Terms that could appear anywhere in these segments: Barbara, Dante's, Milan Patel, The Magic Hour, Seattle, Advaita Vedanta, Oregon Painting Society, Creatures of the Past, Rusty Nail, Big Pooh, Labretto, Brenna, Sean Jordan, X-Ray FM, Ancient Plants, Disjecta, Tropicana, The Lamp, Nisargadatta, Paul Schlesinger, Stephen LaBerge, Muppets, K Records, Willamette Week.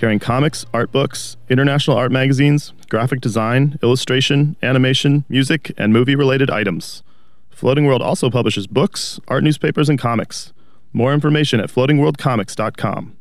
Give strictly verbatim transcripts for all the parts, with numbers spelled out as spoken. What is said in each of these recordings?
carrying comics, art books, international art magazines, graphic design, illustration, animation, music, and movie-related items. Floating World also publishes books, art newspapers, and comics. More information at floating world comics dot com.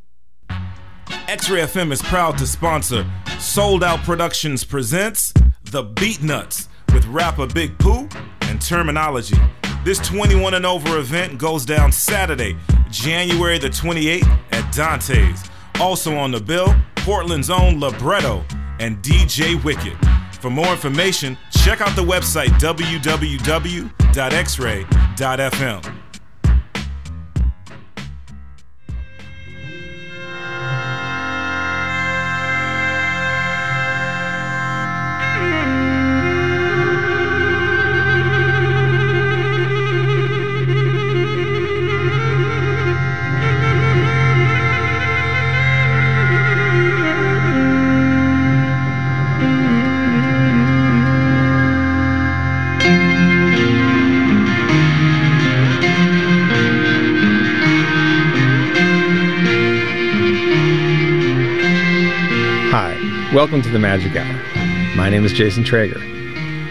X-Ray F M is proud to sponsor Sold Out Productions presents The Beat Nuts with rapper Big Pooh and Terminology. This twenty-one and over event goes down Saturday, January the twenty-eighth at Dante's. Also on the bill, Portland's own Labretto and D J Wicked. For more information, check out the website w w w dot x ray dot f m. Welcome to The Magic Hour. My name is Jason Traeger.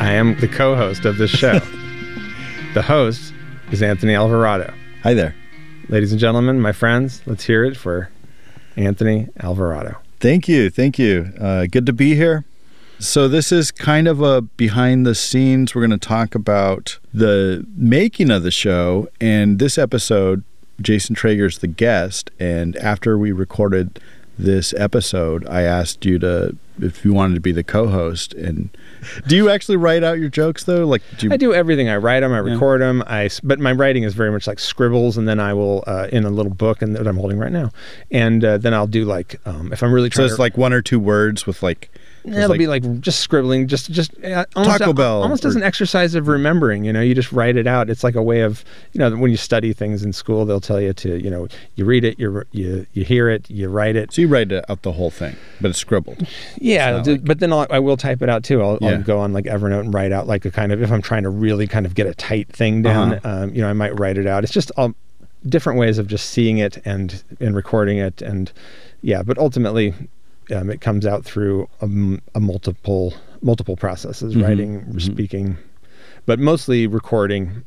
I am the co-host of this show. The host is Anthony Alvarado. Hi there. Ladies and gentlemen, my friends, let's hear it for Anthony Alvarado. Thank you. Thank you. Uh, good to be here. So this is kind of a behind the scenes. We're going to talk about the making of the show. And this episode, Jason Traeger's the guest. And after we recorded this episode, I asked you to if you wanted to be the co-host. And do you actually write out your jokes though? Like, do you... I do everything. I write them, I record yeah. them. I but my writing is very much like scribbles, and then I will uh, in a little book and that I'm holding right now. And uh, then I'll do like um, if I'm really trying. So it's to... like one or two words with like. Yeah, it'll like, be like just scribbling, just just uh, almost, Taco Bell, almost or... as an exercise of remembering. You know, you just write it out. It's like a way of, you know, when you study things in school, they'll tell you to, you know, you read it, you you you hear it, you write it. So you write out the whole thing, but it's scribbled. Yeah, so, like... but then I'll, I will type it out too. I'll, yeah. I'll go on like Evernote and write out like a kind of, if I'm trying to really kind of get a tight thing down, uh-huh. um, you know, I might write it out. It's just all different ways of just seeing it and and recording it, and yeah, but ultimately. Um, it comes out through a, a multiple multiple processes, mm-hmm. writing, mm-hmm. speaking, but mostly recording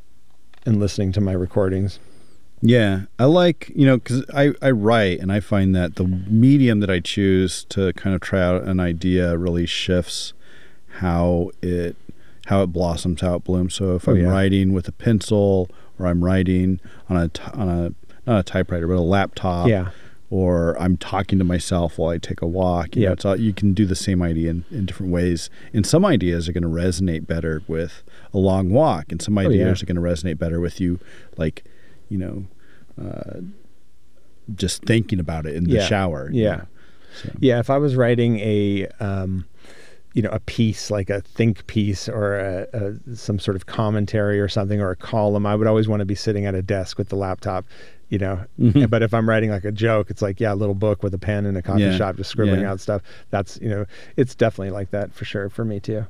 and listening to my recordings. Yeah, I like, you know, because I, I write, and I find that the medium that I choose to kind of try out an idea really shifts how it how it blossoms, how it blooms. So if oh, I'm yeah. writing with a pencil, or I'm writing on a t- on a not a typewriter, but a laptop. Yeah. Or I'm talking to myself while I take a walk. You yep. know, it's all, you can do the same idea in, in different ways. And some ideas are going to resonate better with a long walk. And some ideas oh, yeah. are going to resonate better with you, like, you know, uh, just thinking about it in yeah. the shower. Yeah. You know? so. Yeah. If I was writing a... Um you know, a piece, like a think piece or a, a, some sort of commentary or something, or a column, I would always want to be sitting at a desk with the laptop, you know, mm-hmm. but if I'm writing like a joke, it's like, yeah, a little book with a pen in a coffee yeah. shop, just scribbling yeah. out stuff. That's, you know, it's definitely like that for sure for me too.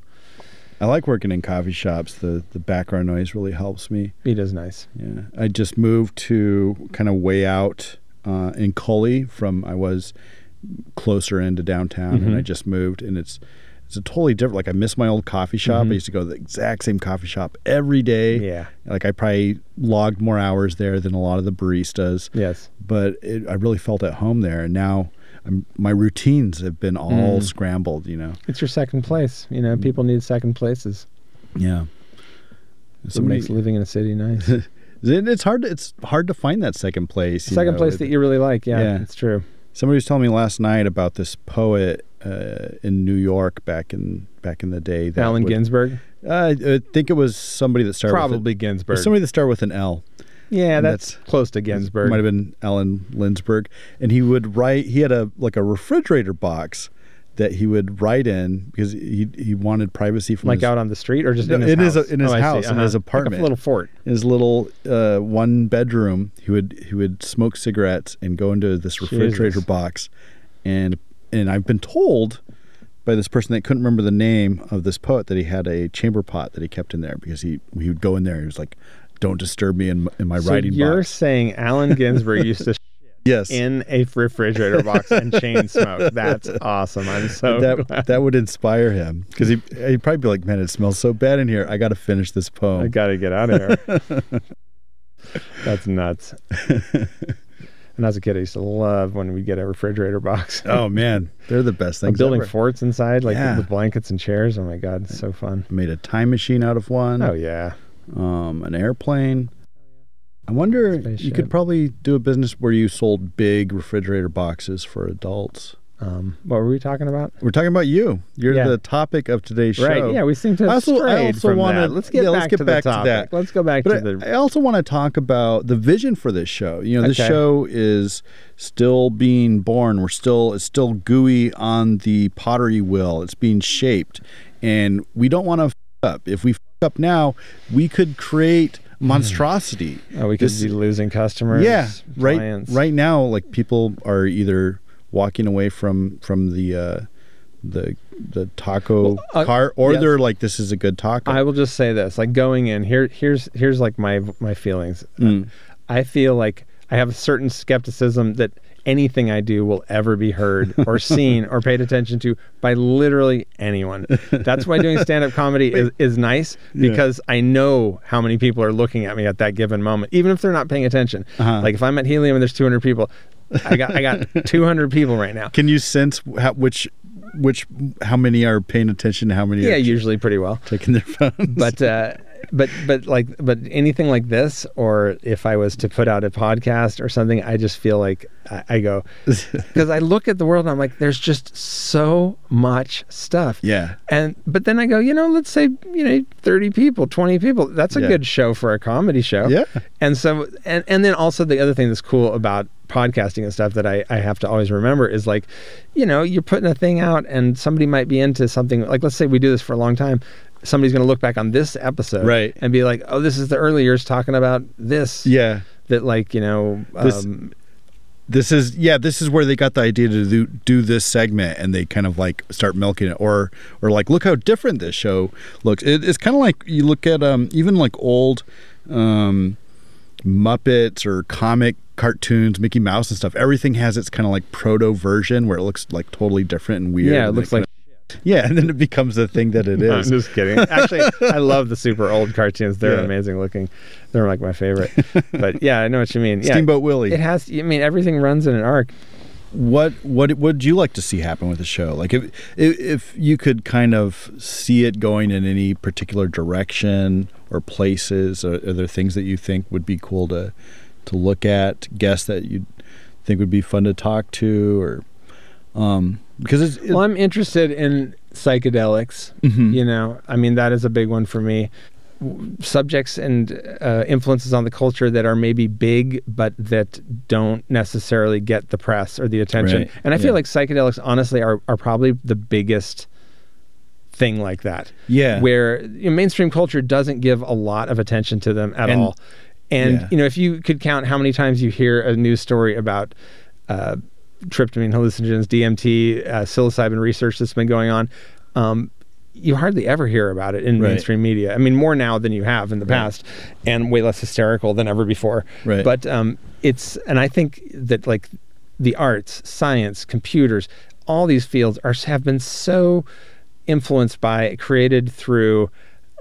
I like working in coffee shops. The, the background noise really helps me. It is nice. Yeah. I just moved to kind of way out uh, in Culley from, I was closer into downtown mm-hmm. and I just moved, and it's, It's a totally different, like I miss my old coffee shop. Mm-hmm. I used to go to the exact same coffee shop every day. Yeah. Like I probably logged more hours there than a lot of the baristas. Yes. But it, I really felt at home there. And now I'm, my routines have been all mm. scrambled, you know. It's your second place. You know, people need second places. Yeah. Somebody, it makes living in a city nice. it's, hard to, it's hard to find that second place. You second know, place it, that you really like. Yeah, yeah, it's true. Somebody was telling me last night about this poet Uh, in New York back in back in the day. That Allen would, Ginsberg? Uh, I think it was somebody that started Probably with... Probably Ginsberg. Somebody that started with an L. Yeah, that's, that's close to Ginsberg. Might have been Allen Lindsberg. And he would write... He had a like a refrigerator box that he would write in because he he wanted privacy from like his... Like out on the street or just no, in his in house? His, in his oh, house, uh-huh. in his apartment. Like a little fort. In his little uh, one bedroom, he would, he would smoke cigarettes and go into this refrigerator Jesus. box and... And I've been told by this person that couldn't remember the name of this poet that he had a chamber pot that he kept in there because he, he would go in there. He was like, don't disturb me in, in my so writing box. So you're saying Allen Ginsberg used to shit Yes, in a refrigerator box and chain smoke. That's awesome. I'm so that glad. That would inspire him, because he he'd probably be like, "Man, it smells so bad in here. I got to finish this poem. I got to get out of here." That's nuts. And as a kid, I used to love when we get a refrigerator box. Oh man, they're the best things. Like building ever. Forts inside, like yeah. with blankets and chairs. Oh my god, it's so fun. I made a time machine out of one. Oh yeah, um, an airplane. I wonder, Spaceship. You could probably do a business where you sold big refrigerator boxes for adults. Um, what were we talking about? We're talking about you. You're yeah. the topic of today's show. Right, yeah, we seem to have I also, strayed I also from wanna, that. Let's get, yeah, back, let's get to back, back to that. Let's go back but to I, the... I also want to talk about the vision for this show. You know, this okay. show is still being born. We're still, it's still gooey on the pottery wheel. It's being shaped. And we don't want to f*** up. If we f*** up now, we could create... monstrosity. Oh, we could this, be losing customers. Yeah, right. Clients. Right now, like people are either walking away from from the uh, the the taco well, uh, cart, or yes. they're like, "This is a good taco." I will just say this: like going in here, here's here's like my my feelings. Mm. Uh, I feel like I have a certain skepticism that anything I do will ever be heard or seen or paid attention to by literally anyone. That's why doing stand-up comedy is, is nice, because yeah. I know how many people are looking at me at that given moment, even if they're not paying attention. Uh-huh. Like if I'm at Helium and there's two hundred people, I got I got two hundred people right now. Can you sense how, which which how many are paying attention to how many? Yeah, are usually pretty well taking their phones. But. Uh, But but like but anything like this, or if I was to put out a podcast or something, I just feel like I, I go, because I look at the world and I'm like, there's just so much stuff. Yeah. And but then I go, you know, let's say you know thirty people, twenty people. That's a yeah. good show for a comedy show. Yeah. And so and and then also the other thing that's cool about podcasting and stuff that I, I have to always remember is like, you know, you're putting a thing out and somebody might be into something. Like let's say we do this for a long time. Somebody's going to look back on this episode right. and be like, oh, this is the early years talking about this. Yeah. That like, you know... This, um, this is, yeah, this is where they got the idea to do, do this segment, and they kind of like start milking it. Or or like, look how different this show looks. It, it's kind of like you look at um, even like old um, Muppets or comic cartoons, Mickey Mouse and stuff. Everything has its kind of like proto version where it looks like totally different and weird. Yeah, it looks like... Yeah, and then it becomes the thing that it is. No, I'm just kidding. Actually, I love the super old cartoons. They're yeah. amazing looking. They're like my favorite. But yeah, I know what you mean. Yeah, Steamboat Willie. It has. I mean, everything runs in an arc. What what would you like to see happen with the show? Like, if if you could kind of see it going in any particular direction or places, or are there things that you think would be cool to to look at? Guests that you think would be fun to talk to, or. Um, because it's, it's, well, I'm interested in psychedelics. Mm-hmm. You know, I mean, that is a big one for me. Subjects and uh, influences on the culture that are maybe big, but that don't necessarily get the press or the attention. Right. And I feel yeah. like psychedelics, honestly, are are probably the biggest thing like that. Yeah, where you know, mainstream culture doesn't give a lot of attention to them at and, all. And yeah. you know, if you could count how many times you hear a news story about. Uh, tryptamine hallucinogens, D M T, uh, psilocybin research that's been going on, um, you hardly ever hear about it in right. mainstream media. I mean, more now than you have in the right. past, and way less hysterical than ever before. Right. But um, it's, and I think that like the arts, science, computers, all these fields are have been so influenced by, created through,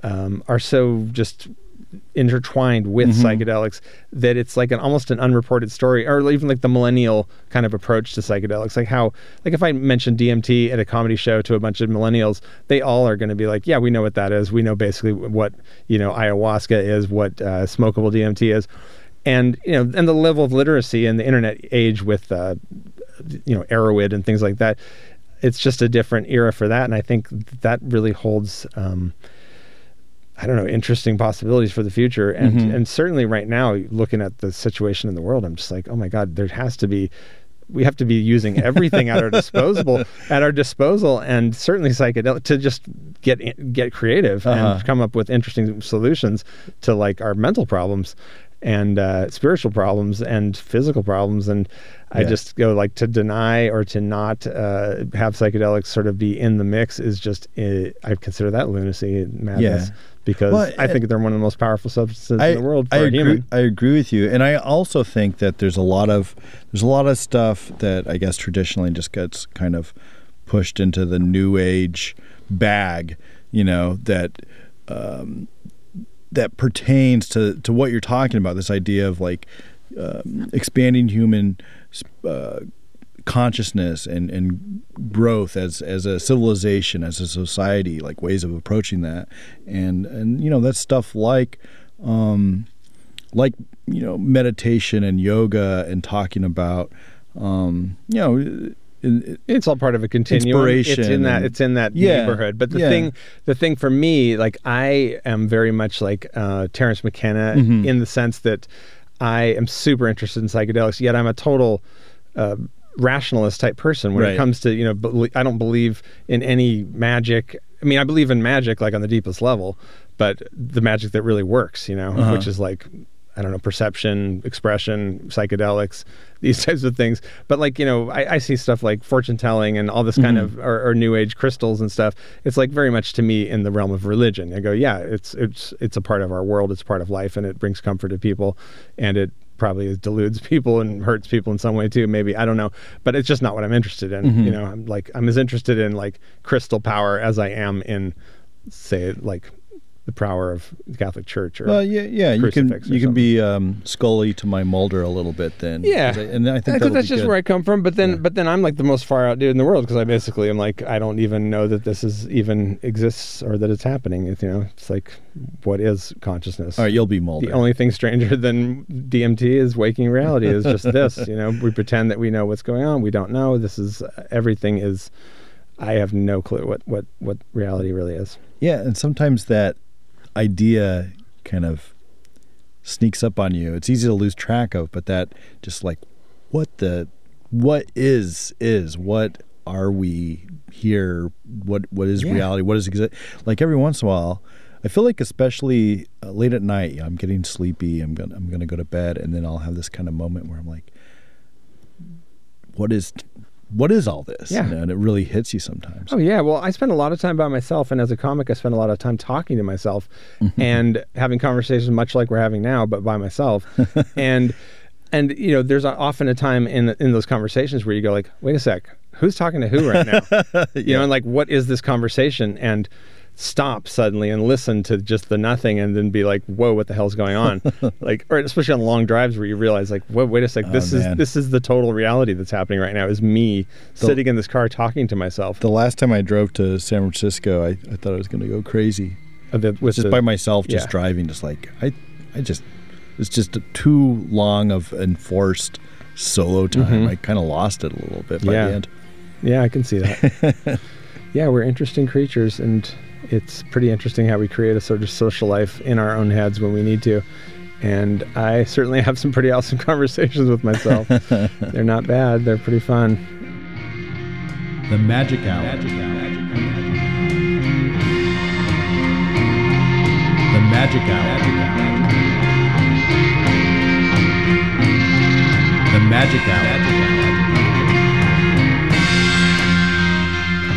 um, are so just... intertwined with mm-hmm. psychedelics that it's like an almost an unreported story, or even like the millennial kind of approach to psychedelics. Like how, like if I mentioned D M T at a comedy show to a bunch of millennials, they all are going to be like, yeah, we know what that is. We know basically what, you know, ayahuasca is, what uh, smokable D M T is. And, you know, and the level of literacy in the internet age with, uh, you know, Arrowhead and things like that, it's just a different era for that. And I think that really holds, um, I don't know, interesting possibilities for the future. And mm-hmm. and certainly right now, looking at the situation in the world, I'm just like, oh my God, there has to be, we have to be using everything at our disposal, at our disposal, and certainly psychedelic to just get get creative uh-huh. and come up with interesting solutions to like our mental problems. and uh, spiritual problems and physical problems. And I yeah. just go like to deny or to not uh, have psychedelics sort of be in the mix is just, uh, I consider that lunacy and madness. Yeah. Because well, I, I think they're one of the most powerful substances I, in the world for I a agree, human. I agree with you, and I also think that there's a lot of there's a lot of stuff that I guess traditionally just gets kind of pushed into the new age bag, you know, that um, that pertains to to what you're talking about. This idea of like um, expanding human uh, consciousness and and growth as as a civilization, as a society, like ways of approaching that, and and you know that's stuff like um like you know meditation and yoga and talking about um you know it's all part of a continuum. It's in that it's in that yeah, neighborhood. But the yeah. thing, the thing for me, like I am very much like uh, Terence McKenna mm-hmm. in the sense that I am super interested in psychedelics. Yet I'm a total uh, rationalist type person when right. it comes to you know. Be- I don't believe in any magic. I mean, I believe in magic like on the deepest level, but the magic that really works, you know, uh-huh. which is like. I don't know, perception, expression, psychedelics, these types of things. But like, you know, I, I see stuff like fortune telling and all this kind mm-hmm. of, or, or new age crystals and stuff. It's like very much to me in the realm of religion. I go, yeah, it's, it's, it's a part of our world. It's part of life and it brings comfort to people and it probably deludes people and hurts people in some way too. Maybe, I don't know, but it's just not what I'm interested in. Mm-hmm. You know, I'm like, I'm as interested in like crystal power as I am in say like, the power of the Catholic Church, or well, yeah, yeah, you can you something. can be um, Scully to my Mulder a little bit, then, yeah, I, and I think that's just good. Where I come from. But then, yeah. but then I'm like the most far out dude in the world because I basically am like I don't even know that this is even exists or that it's happening. You know, it's like what is consciousness? All right, you'll be Mulder. The only thing stranger than D M T is waking reality. Is just this. You know, we pretend that we know what's going on. We don't know. This is uh, everything is. I have no clue what what what reality really is. Yeah, and sometimes that. Idea kind of sneaks up on you. It's easy to lose track of, but that just like what the what is is what are we here? What what is yeah. reality? What is exi- like every once in a while, I feel like especially uh, late at night, I'm getting sleepy. I'm gonna I'm gonna go to bed, and then I'll have this kind of moment where I'm like, what is. T- What is all this? Yeah. You know, and it really hits you sometimes. Oh, yeah. Well, I spend a lot of time by myself. And as a comic, I spend a lot of time talking to myself mm-hmm. and having conversations much like we're having now, but by myself. and, and you know, there's often a time in in those conversations where you go like, wait a sec, who's talking to who right now? yeah. You know, and like, what is this conversation? And stop suddenly and listen to just the nothing and then be like, whoa, what the hell's going on? Like, or especially on long drives where you realize like, whoa, wait a sec, oh, this man. is this is the total reality that's happening right now is me the, sitting in this car talking to myself. The last time I drove to San Francisco, I, I thought I was going to go crazy. Uh, the, just the, by myself, just yeah. driving, just like, I I just, it's just a too long of enforced solo time. Mm-hmm. I kind of lost it a little bit by yeah. the end. Yeah, I can see that. Yeah, we're interesting creatures and... It's pretty interesting how we create a sort of social life in our own heads when we need to. And I certainly have some pretty awesome conversations with myself. They're not bad. They're pretty fun. The Magic Hour. Magic Hour. The Magic Hour. The Magic Hour.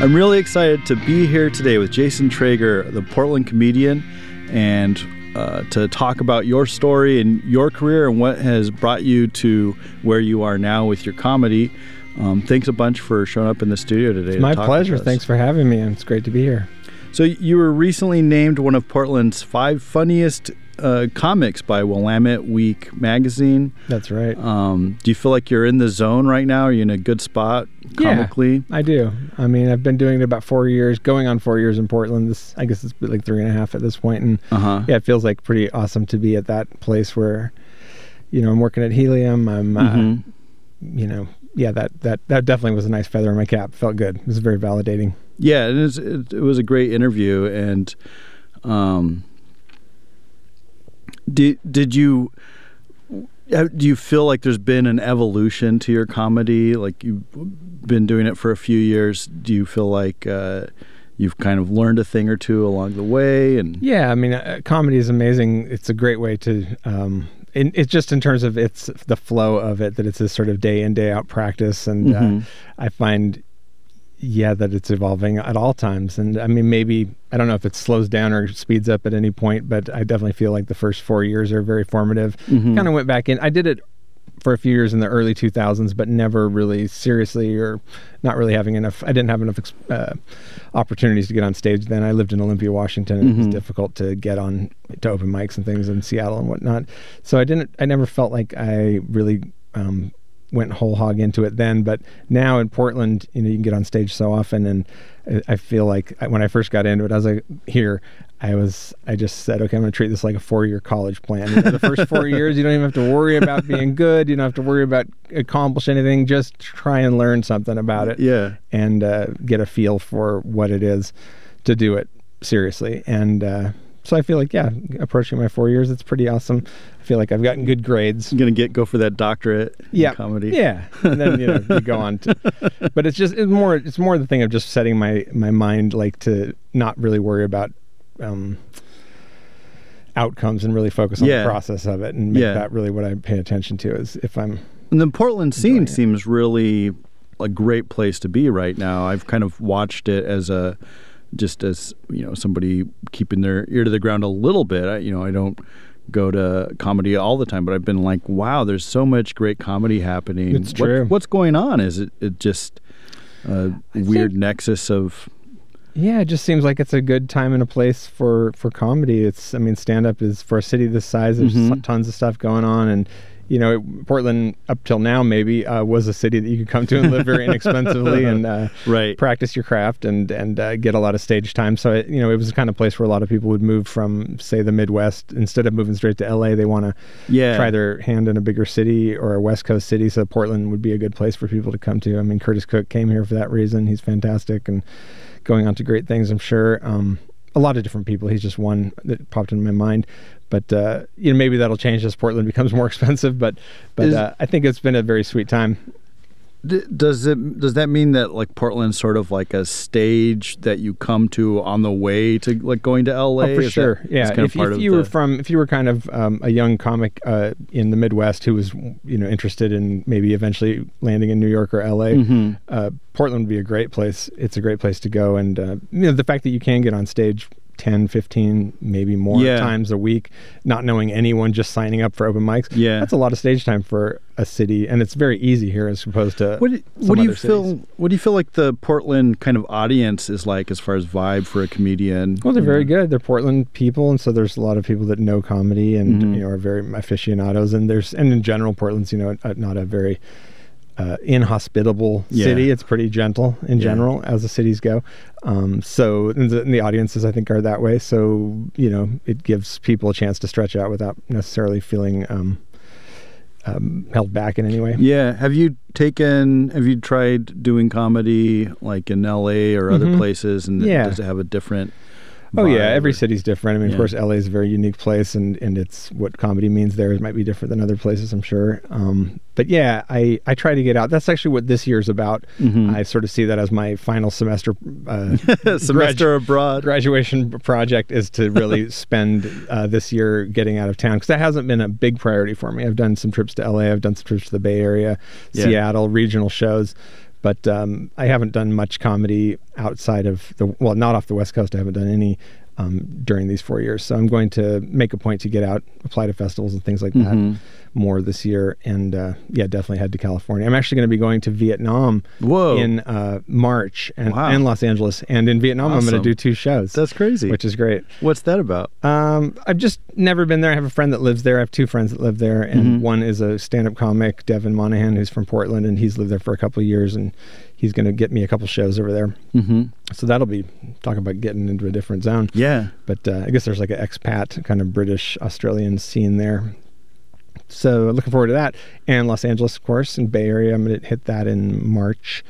I'm really excited to be here today with Jason Traeger, the Portland comedian, and uh, to talk about your story and your career and what has brought you to where you are now with your comedy. Um, thanks a bunch for showing up in the studio today. It's my pleasure. Thanks for having me, and it's great to be here. So you were recently named one of Portland's five funniest uh, comics by Willamette Week magazine. That's right. Um, do you feel like you're in the zone right now? Are you in a good spot? Comically? Yeah, I do. I mean, I've been doing it about four years, going on four years in Portland. This, I guess it's like three and a half at this point. And uh-huh. yeah, it feels like pretty awesome to be at that place where, you know, I'm working at Helium. I'm, uh, mm-hmm. you know, yeah, that, that, that definitely was a nice feather in my cap. Felt good. It was very validating. Yeah, it, is, it, it was a great interview. And um, did, did you... Do you feel like there's been an evolution to your comedy? Like you've been doing it for a few years. Do you feel like uh, you've kind of learned a thing or two along the way? And yeah, I mean, uh, comedy is amazing. It's a great way to um, in, it's just in terms of it's the flow of it, that it's this sort of day in, day out practice. And mm-hmm. uh, I find, yeah, that it's evolving at all times. And I mean, maybe, I don't know if it slows down or speeds up at any point, but I definitely feel like the first four years are very formative. Mm-hmm. Kind of went back in. I did it for a few years in the early two thousands, but never really seriously, or not really having enough. I didn't have enough uh, opportunities to get on stage then. I lived in Olympia, Washington, and mm-hmm. it was difficult to get on to open mics and things in Seattle and whatnot. So I didn't, I never felt like I really, um, went whole hog into it then. But now in Portland, you know, you can get on stage so often, and I feel like when I first got into it, I was like, here, I was, I just said, okay, I'm going to treat this like a four-year college plan. You know, the first four years, you don't even have to worry about being good. You don't have to worry about accomplishing anything. Just try and learn something about it. Yeah. And uh, get a feel for what it is to do it seriously. And uh, so I feel like, yeah, approaching my four years, it's pretty awesome. I feel like I've gotten good grades. I'm going to get go for that doctorate yeah. in comedy. Yeah. And then, you know, you go on to, but it's just, it's more, it's more the thing of just setting my, my mind, like, to not really worry about um, outcomes and really focus on yeah. the process of it, and make yeah. that really what I pay attention to is if I'm. And the Portland scene it. seems really a great place to be right now. I've kind of watched it as a, just as, you know, somebody keeping their ear to the ground a little bit. I, you know, I don't go to comedy all the time, but I've been like, wow, there's so much great comedy happening. It's true. What, what's going on? Is it, it just a I weird think, nexus of... Yeah, it just seems like it's a good time and a place for, for comedy. It's, I mean, stand-up is, for a city this size, there's mm-hmm. tons of stuff going on. And, you know, it, Portland, up till now, maybe, uh, was a city that you could come to and live very inexpensively and uh, right. practice your craft and, and uh, get a lot of stage time. So, it, you know, it was the kind of place where a lot of people would move from, say, the Midwest. Instead of moving straight to L A, they want to yeah. try their hand in a bigger city or a West Coast city. So Portland would be a good place for people to come to. I mean, Curtis Cook came here for that reason. He's fantastic and going on to great things, I'm sure. Um, a lot of different people. He's just one that popped into my mind. But, uh, you know, maybe that'll change as Portland becomes more expensive. But, but Is, uh, I think it's been a very sweet time. D- does it? Does that mean that, like, Portland's sort of like a stage that you come to on the way to, like, going to L A? Oh, for Is sure. That, yeah. Kind if, of part if you of were the... from, if you were kind of um, a young comic uh, in the Midwest who was, you know, interested in maybe eventually landing in New York or L A, mm-hmm. uh, Portland would be a great place. It's a great place to go, and uh, you know, the fact that you can get on stage ten, fifteen, maybe more yeah. times a week, not knowing anyone, just signing up for open mics. Yeah. That's a lot of stage time for a city, and it's very easy here as opposed to what do, some what do you other feel cities. What do you feel like the Portland kind of audience is like as far as vibe for a comedian? Well, they're yeah. very good. They're Portland people, and so there's a lot of people that know comedy and mm-hmm. you know, are very aficionados, and there's and in general Portland's, you know, not a very Uh, inhospitable yeah. city. It's pretty gentle in yeah. general as the cities go. Um, so and the, and the audiences, I think, are that way. So, you know, it gives people a chance to stretch out without necessarily feeling um, um, held back in any way. Yeah. Have you taken, have you tried doing comedy like in L A or other mm-hmm. places? And yeah. does it have a different... Oh yeah, every or, city's different. I mean, yeah. of course, L A is a very unique place, and, and it's what comedy means there. It might be different than other places, I'm sure. Um, but yeah, I, I try to get out. That's actually what this year's about. Mm-hmm. I sort of see that as my final semester uh, semester gradu- abroad graduation project is to really spend uh, this year getting out of town, because that hasn't been a big priority for me. I've done some trips to L A. I've done some trips to the Bay Area, yeah. Seattle, regional shows. But um, I haven't done much comedy outside of the, well, not off the West Coast. I haven't done any um, during these four years. So I'm going to make a point to get out, apply to festivals and things like mm-hmm. that more this year. And uh, yeah, definitely head to California. I'm actually going to be going to Vietnam Whoa. in uh, March and, wow. and Los Angeles. And in Vietnam, awesome. I'm going to do two shows. That's crazy. Which is great. What's that about? Um, I've just never been there. I have a friend that lives there. I have two friends that live there. And mm-hmm. one is a stand-up comic, Devin Monahan, who's from Portland. And he's lived there for a couple of years. And he's going to get me a couple shows over there. Mm-hmm. So that'll be, talking about getting into a different zone. Yeah. But uh, I guess there's like an expat kind of British Australian scene there. So looking forward to that. And Los Angeles, of course, and Bay Area. I'm going to hit that in March,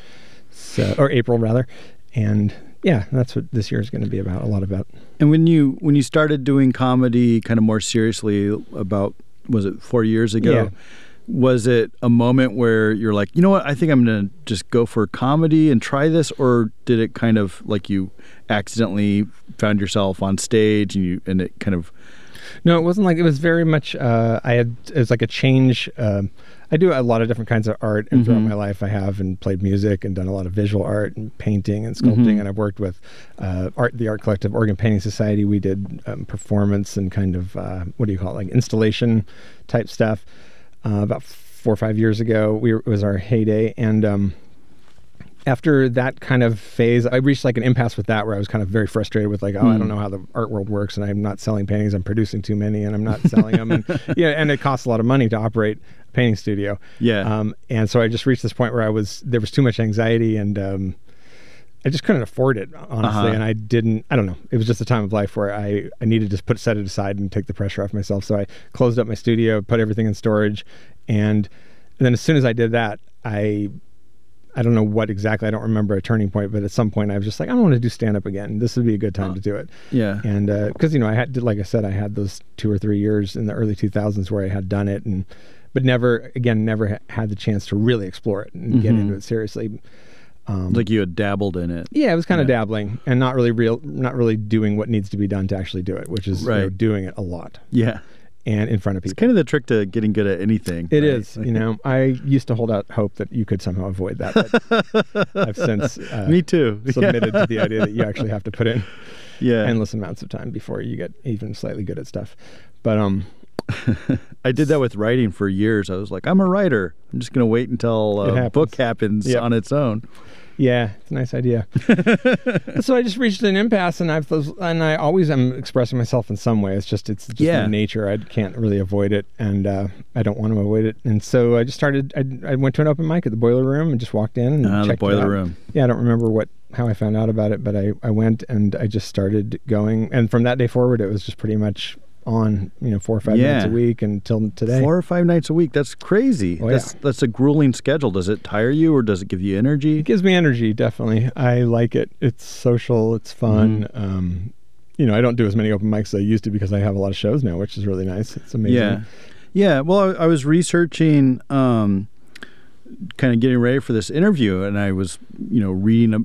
so or April rather. And yeah, that's what this year is going to be about, a lot about. And when you when you started doing comedy kind of more seriously about, was it four years ago? Yeah. Was it a moment where you're like, you know what, I think I'm going to just go for comedy and try this? Or did it kind of, like, you accidentally found yourself on stage and you and it kind of No, it wasn't like, it was very much, uh, I had, it was like a change. Um, I do a lot of different kinds of art, and mm-hmm. throughout my life I have and played music and done a lot of visual art and painting and sculpting, mm-hmm. and I've worked with uh, art, the art collective, Oregon Painting Society. We did um, performance and kind of, uh, what do you call it, like installation type stuff. Uh, about four or five years ago, we were, it was our heyday, and um, after that kind of phase, I reached like an impasse with that, where I was kind of very frustrated with like, oh, mm. I don't know how the art world works, and I'm not selling paintings. I'm producing too many, and I'm not selling them. And yeah, and it costs a lot of money to operate a painting studio. Yeah. Um, and so I just reached this point where I was, there was too much anxiety, and um, I just couldn't afford it, honestly. Uh-huh. And I didn't, I don't know. It was just a time of life where I, I needed to put, set it aside and take the pressure off myself. So I closed up my studio, put everything in storage. And then as soon as I did that, I, I don't know what exactly, I don't remember a turning point, but at some point I was just like, I want to do stand-up again. This would be a good time oh, to do it. Yeah. And because, uh, you know, I had, like I said, I had those two or three years in the early two thousands where I had done it, and but never, again, never ha- had the chance to really explore it and mm-hmm. get into it seriously. Um, like you had dabbled in it. Yeah, it was kind yeah. of dabbling and not really real, not really doing what needs to be done to actually do it, which is right. you know, doing it a lot. Yeah. And in front of people. It's kind of the trick to getting good at anything. It right? is. Like, you know, I used to hold out hope that you could somehow avoid that. But I've since uh, Me too. submitted yeah. to the idea that you actually have to put in yeah. endless amounts of time before you get even slightly good at stuff. But um, I did that with writing for years. I was like, I'm a writer. I'm just going to wait until uh, a book happens yep. on its own. Yeah, it's a nice idea. So I just reached an impasse, and I've and I always am expressing myself in some way. It's just it's just yeah. my nature. I can't really avoid it, and uh, I don't want to avoid it. And so I just started. I, I went to an open mic at the Boiler Room and just walked in and uh, checked the Boiler it out. Room. Yeah, I don't remember what how I found out about it, but I, I went and I just started going. And from that day forward, it was just pretty much on, you know, four or five yeah. nights a week until today. Four or five nights a week. That's crazy. Oh, that's yeah. that's a grueling schedule. Does it tire you, or does it give you energy? It gives me energy, definitely. I like it. It's social. It's fun. Mm. Um, you know, I don't do as many open mics as I used to because I have a lot of shows now, which is really nice. It's amazing. Yeah. Yeah. Well, I, I was researching, um, kind of getting ready for this interview, and I was, you know, reading a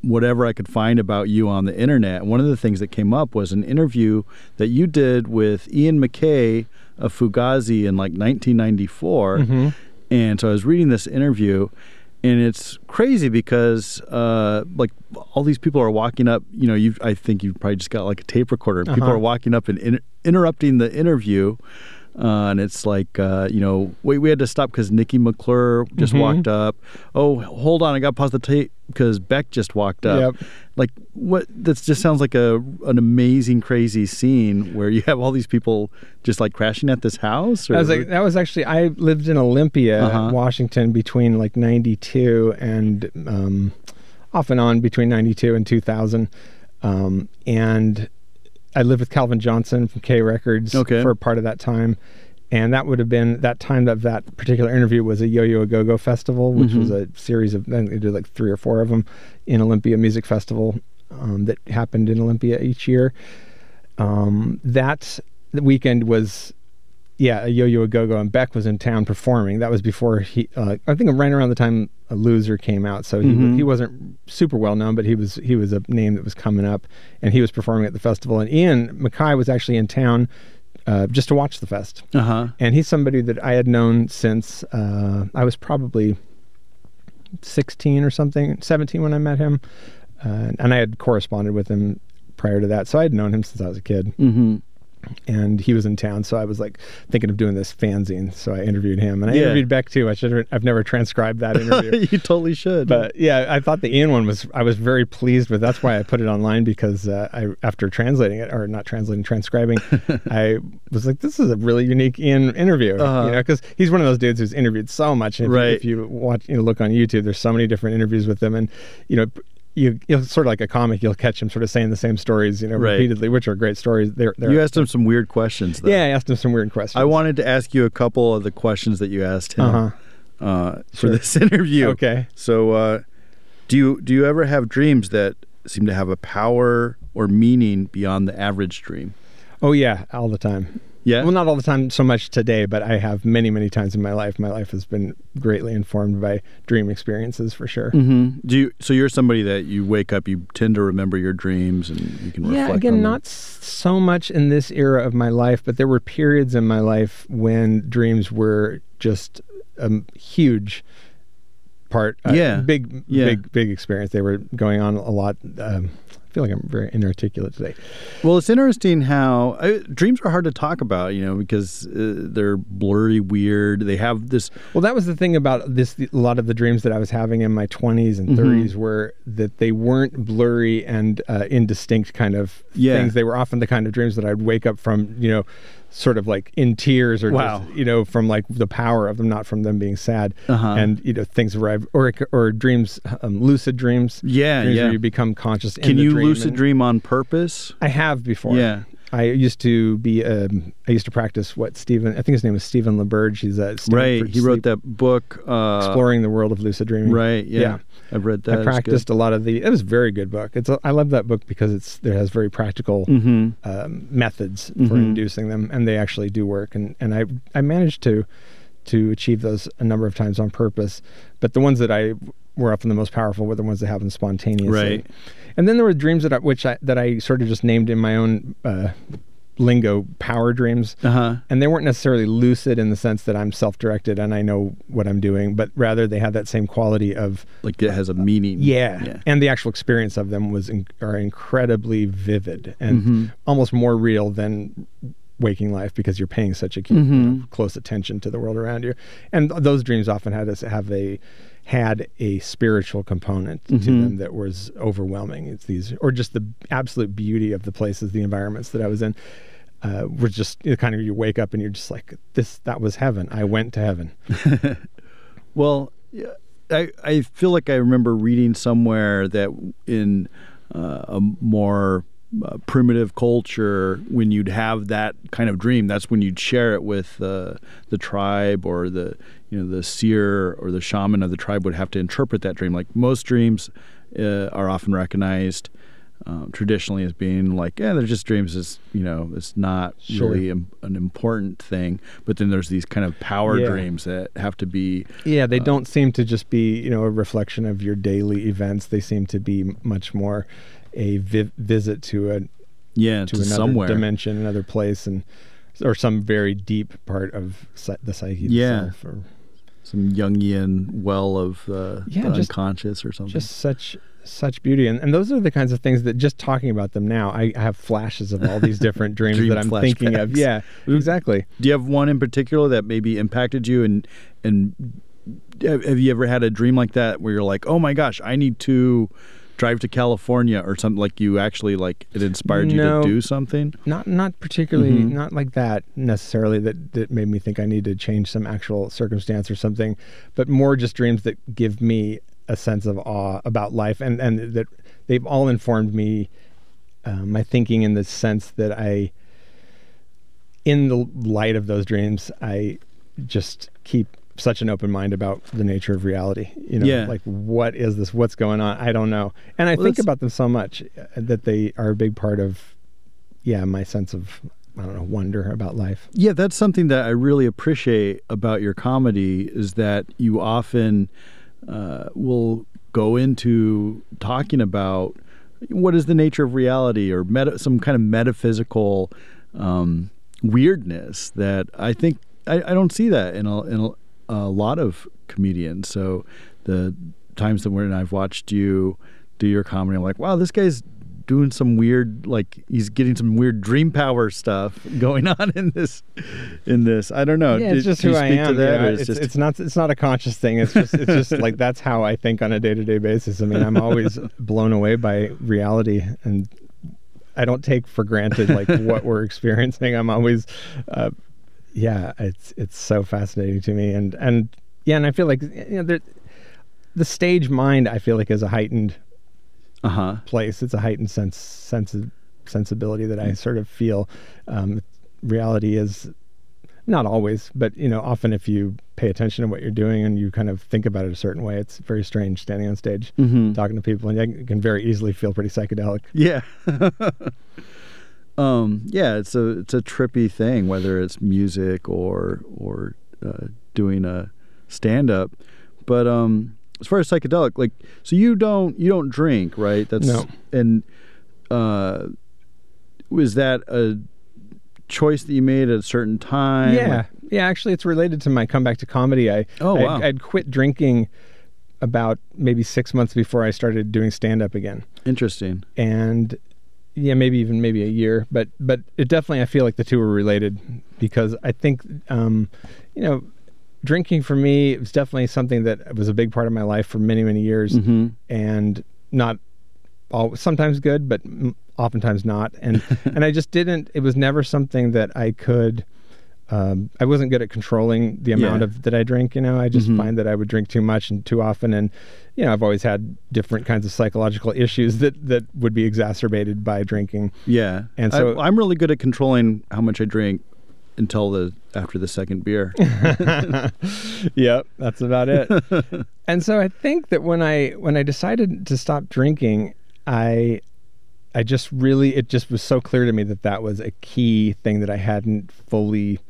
whatever I could find about you on the internet. One of the things that came up was an interview that you did with Ian McKay of Fugazi in like nineteen ninety-four. Mm-hmm. And so I was reading this interview, and it's crazy because uh, like all these people are walking up, you know, you I think you've probably just got like a tape recorder. Uh-huh. People are walking up and in- interrupting the interview. Uh, and it's like, uh, you know, wait, we had to stop because Nikki McClure just mm-hmm. walked up. Oh, hold on, I got to pause the tape because Beck just walked up. Yep. Like, what? That just sounds like a an amazing, crazy scene where you have all these people just like crashing at this house. Or? I was like, that was actually, I lived in Olympia, uh-huh. Washington, between like ninety-two and um, off and on between ninety-two and two thousand, um, and I lived with Calvin Johnson from K Records okay. for part of that time. And that would have been that time of that particular interview was a Yo-Yo A-Go-Go festival, which mm-hmm. was a series of, then they did like three or four of them in Olympia Music Festival um, that happened in Olympia each year. Um, that weekend was, yeah, a Yo-Yo A-Go-Go, and Beck was in town performing. That was before he, uh, I think right around the time A Loser came out. So he, mm-hmm. he wasn't super well known, but he was he was a name that was coming up, and he was performing at the festival. And Ian McKay was actually in town uh, just to watch the fest. Uh-huh. And he's somebody that I had known since uh, I was probably sixteen or something, seventeen when I met him. Uh, and I had corresponded with him prior to that. So I had known him since I was a kid. Mm-hmm. And he was in town, so I was like thinking of doing this fanzine. So I interviewed him, and I yeah. interviewed Beck too. I should I've never transcribed that interview. You totally should. But yeah, I thought the Ian one was I was very pleased with. That's why I put it online, because uh, I after translating it or not translating transcribing, I was like, this is a really unique Ian interview, uh-huh. you know, because he's one of those dudes who's interviewed so much. And if, right. if you watch, you know, look on YouTube, there's so many different interviews with him, and you know. You, you'll sort of like a comic, you'll catch him sort of saying the same stories, you know, right. repeatedly, which are great stories. They're, they're, you asked him some weird questions, though. Yeah, I asked him some weird questions. I wanted to ask you a couple of the questions that you asked him uh-huh. uh, sure. for this interview. Okay. So, uh, do you do you ever have dreams that seem to have a power or meaning beyond the average dream? Oh, yeah, all the time. Yeah. Well, not all the time so much today, but I have many, many times in my life. My life has been greatly informed by dream experiences for sure. Mm-hmm. Do you, so you're somebody that you wake up, you tend to remember your dreams and you can yeah, reflect again, on them? Yeah, again, not so much in this era of my life, but there were periods in my life when dreams were just um, huge part uh, yeah big yeah. big big experience. They were going on a lot. um I feel like I'm very inarticulate today. Well, it's interesting how uh, dreams are hard to talk about, you know, because uh, they're blurry, weird. They have this. Well, that was the thing about this. The, a lot of the dreams that I was having in my twenties and mm-hmm. thirties were that they weren't blurry and uh, indistinct kind of yeah. things. They were often the kind of dreams that I'd wake up from, you know, sort of like in tears or, wow. just, you know, from like the power of them, not from them being sad. Uh-huh. And, you know, things arrive or, or dreams, um, lucid dreams. Yeah. Dreams yeah. where you become conscious. Can in the you dream lucid and, dream on purpose? I have before. Yeah. I used to be, um, I used to practice what Stephen, I think his name is Stephen LaBerge. He's a Stanford right. He sleep, wrote that book, uh, Exploring the World of Lucid Dreaming. Right. Yeah. yeah. I've read that. I practiced a lot of the, it was a very good book. It's a, I love that book because it's, it has very practical mm-hmm. um, methods for mm-hmm. inducing them, and they actually do work. And, and I, I managed to, to achieve those a number of times on purpose, but the ones that I were often the most powerful were the ones that happened spontaneously. Right. And then there were dreams that I, which I, that I sort of just named in my own, uh, lingo, power dreams. Uh-huh. And they weren't necessarily lucid in the sense that I'm self-directed and I know what I'm doing, but rather they had that same quality of like it has a meaning. Yeah. yeah. And the actual experience of them was in, are incredibly vivid and mm-hmm. almost more real than waking life, because you're paying such a mm-hmm. you know, close attention to the world around you. And those dreams often had us have a had a spiritual component mm-hmm. to them that was overwhelming. It's these, or just the absolute beauty of the places, the environments that I was in, uh, were just you know, kind of, you wake up and you're just like, this, that was heaven. I went to heaven. Well, I, I feel like I remember reading somewhere that in uh, a more uh, primitive culture, when you'd have that kind of dream, that's when you'd share it with uh, the tribe, or the, you know, the seer or the shaman of the tribe would have to interpret that dream. Like most dreams uh, are often recognized um, traditionally as being like, yeah, they're just dreams. It's, you know, it's not sure. really im- an important thing. But then there's these kind of power yeah. dreams that have to be. Yeah, they uh, don't seem to just be, you know, a reflection of your daily events. They seem to be much more a vi- visit to a yeah to, to another somewhere. dimension, another place, and or some very deep part of the psyche yeah. itself. Or, some Jungian well of uh, yeah, the just, unconscious or something. Just such such beauty. And, and those are the kinds of things that just talking about them now, I, I have flashes of all these different dreams Dream that I'm flashbacks. thinking of. Yeah, exactly. Do you have one in particular that maybe impacted you? And, and have you ever had a dream like that where you're like, oh my gosh, I need to drive to California or something, like you actually like it inspired you no, to do something? Not not particularly, mm-hmm. not like that necessarily that, that made me think I need to change some actual circumstance or something, but more just dreams that give me a sense of awe about life, and, and that they've all informed me, uh, my thinking, in the sense that I, in the light of those dreams, I just keep such an open mind about the nature of reality, you know, yeah. like what is this, what's going on? I don't know. And I well, think about them so much that they are a big part of, yeah, my sense of, I don't know, wonder about life. Yeah. That's something that I really appreciate about your comedy, is that you often uh, will go into talking about what is the nature of reality, or meta- some kind of metaphysical um, weirdness that I think, I, I don't see that in a, in a, a lot of comedians. So the times that when I've watched you do your comedy, I'm like, wow, this guy's doing some weird, like he's getting some weird dream power stuff going on in this, in this. I don't know. Yeah, it's just who I am. You know, it's, it's, just... it's not, it's not a conscious thing. It's just, it's just like, that's how I think on a day-to-day basis. I mean, I'm always blown away by reality, and I don't take for granted like what we're experiencing. I'm always, uh, yeah, it's it's so fascinating to me, and and yeah, and I feel like, you know, the the stage mind, I feel like, is a heightened uh-huh. place. It's a heightened sense sense of sensibility that I sort of feel. Um, reality is not always, but you know, often if you pay attention to what you're doing and you kind of think about it a certain way, it's very strange standing on stage mm-hmm. talking to people, and you can very easily feel pretty psychedelic. Yeah. Um, yeah, it's a it's a trippy thing, whether it's music or or uh, doing a stand up. But um, as far as psychedelic, like, so you don't you don't drink, right? That's no. And uh, was that a choice that you made at a certain time? Yeah, like, yeah. Actually, it's related to my comeback to comedy. I oh wow. I'd, I'd quit drinking about maybe six months before I started doing stand up again. Interesting. And. Yeah, maybe even maybe a year, but but it definitely, I feel like the two are related, because I think, um, you know, drinking for me, it was definitely something that was a big part of my life for many, many years, mm-hmm. and not all, sometimes good, but oftentimes not. And, and I just didn't, it was never something that I could, um, I wasn't good at controlling the amount yeah. of that I drink, you know, I just mm-hmm. find that I would drink too much and too often. And you know, I've always had different kinds of psychological issues that, that would be exacerbated by drinking. Yeah. And so I, I'm really good at controlling how much I drink until the, after the second beer. Yep. That's about it. And so I think that when I, when I decided to stop drinking, I, I just really, it just was so clear to me that that was a key thing that I hadn't fully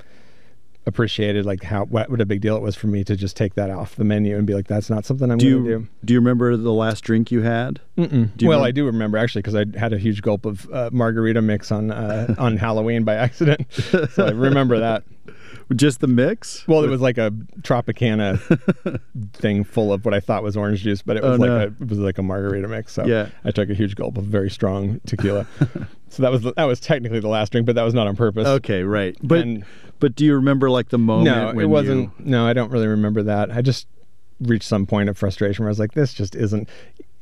appreciated, like how what, what a big deal it was for me to just take that off the menu and be like, that's not something I'm going to do. Do you remember the last drink you had? Mm-mm. You well, remember? I do remember, actually, because I had a huge gulp of uh, margarita mix on uh, on Halloween by accident. So I remember that. Just the mix? Well, it was like a Tropicana thing full of what I thought was orange juice, but it was oh, like no. a, it was like a margarita mix. So yeah. I took a huge gulp of very strong tequila. So that was that was technically the last drink, but that was not on purpose. Okay, right. But and, but do you remember like the moment? No, when it wasn't. You... No, I don't really remember that. I just reached some point of frustration where I was like, this just isn't.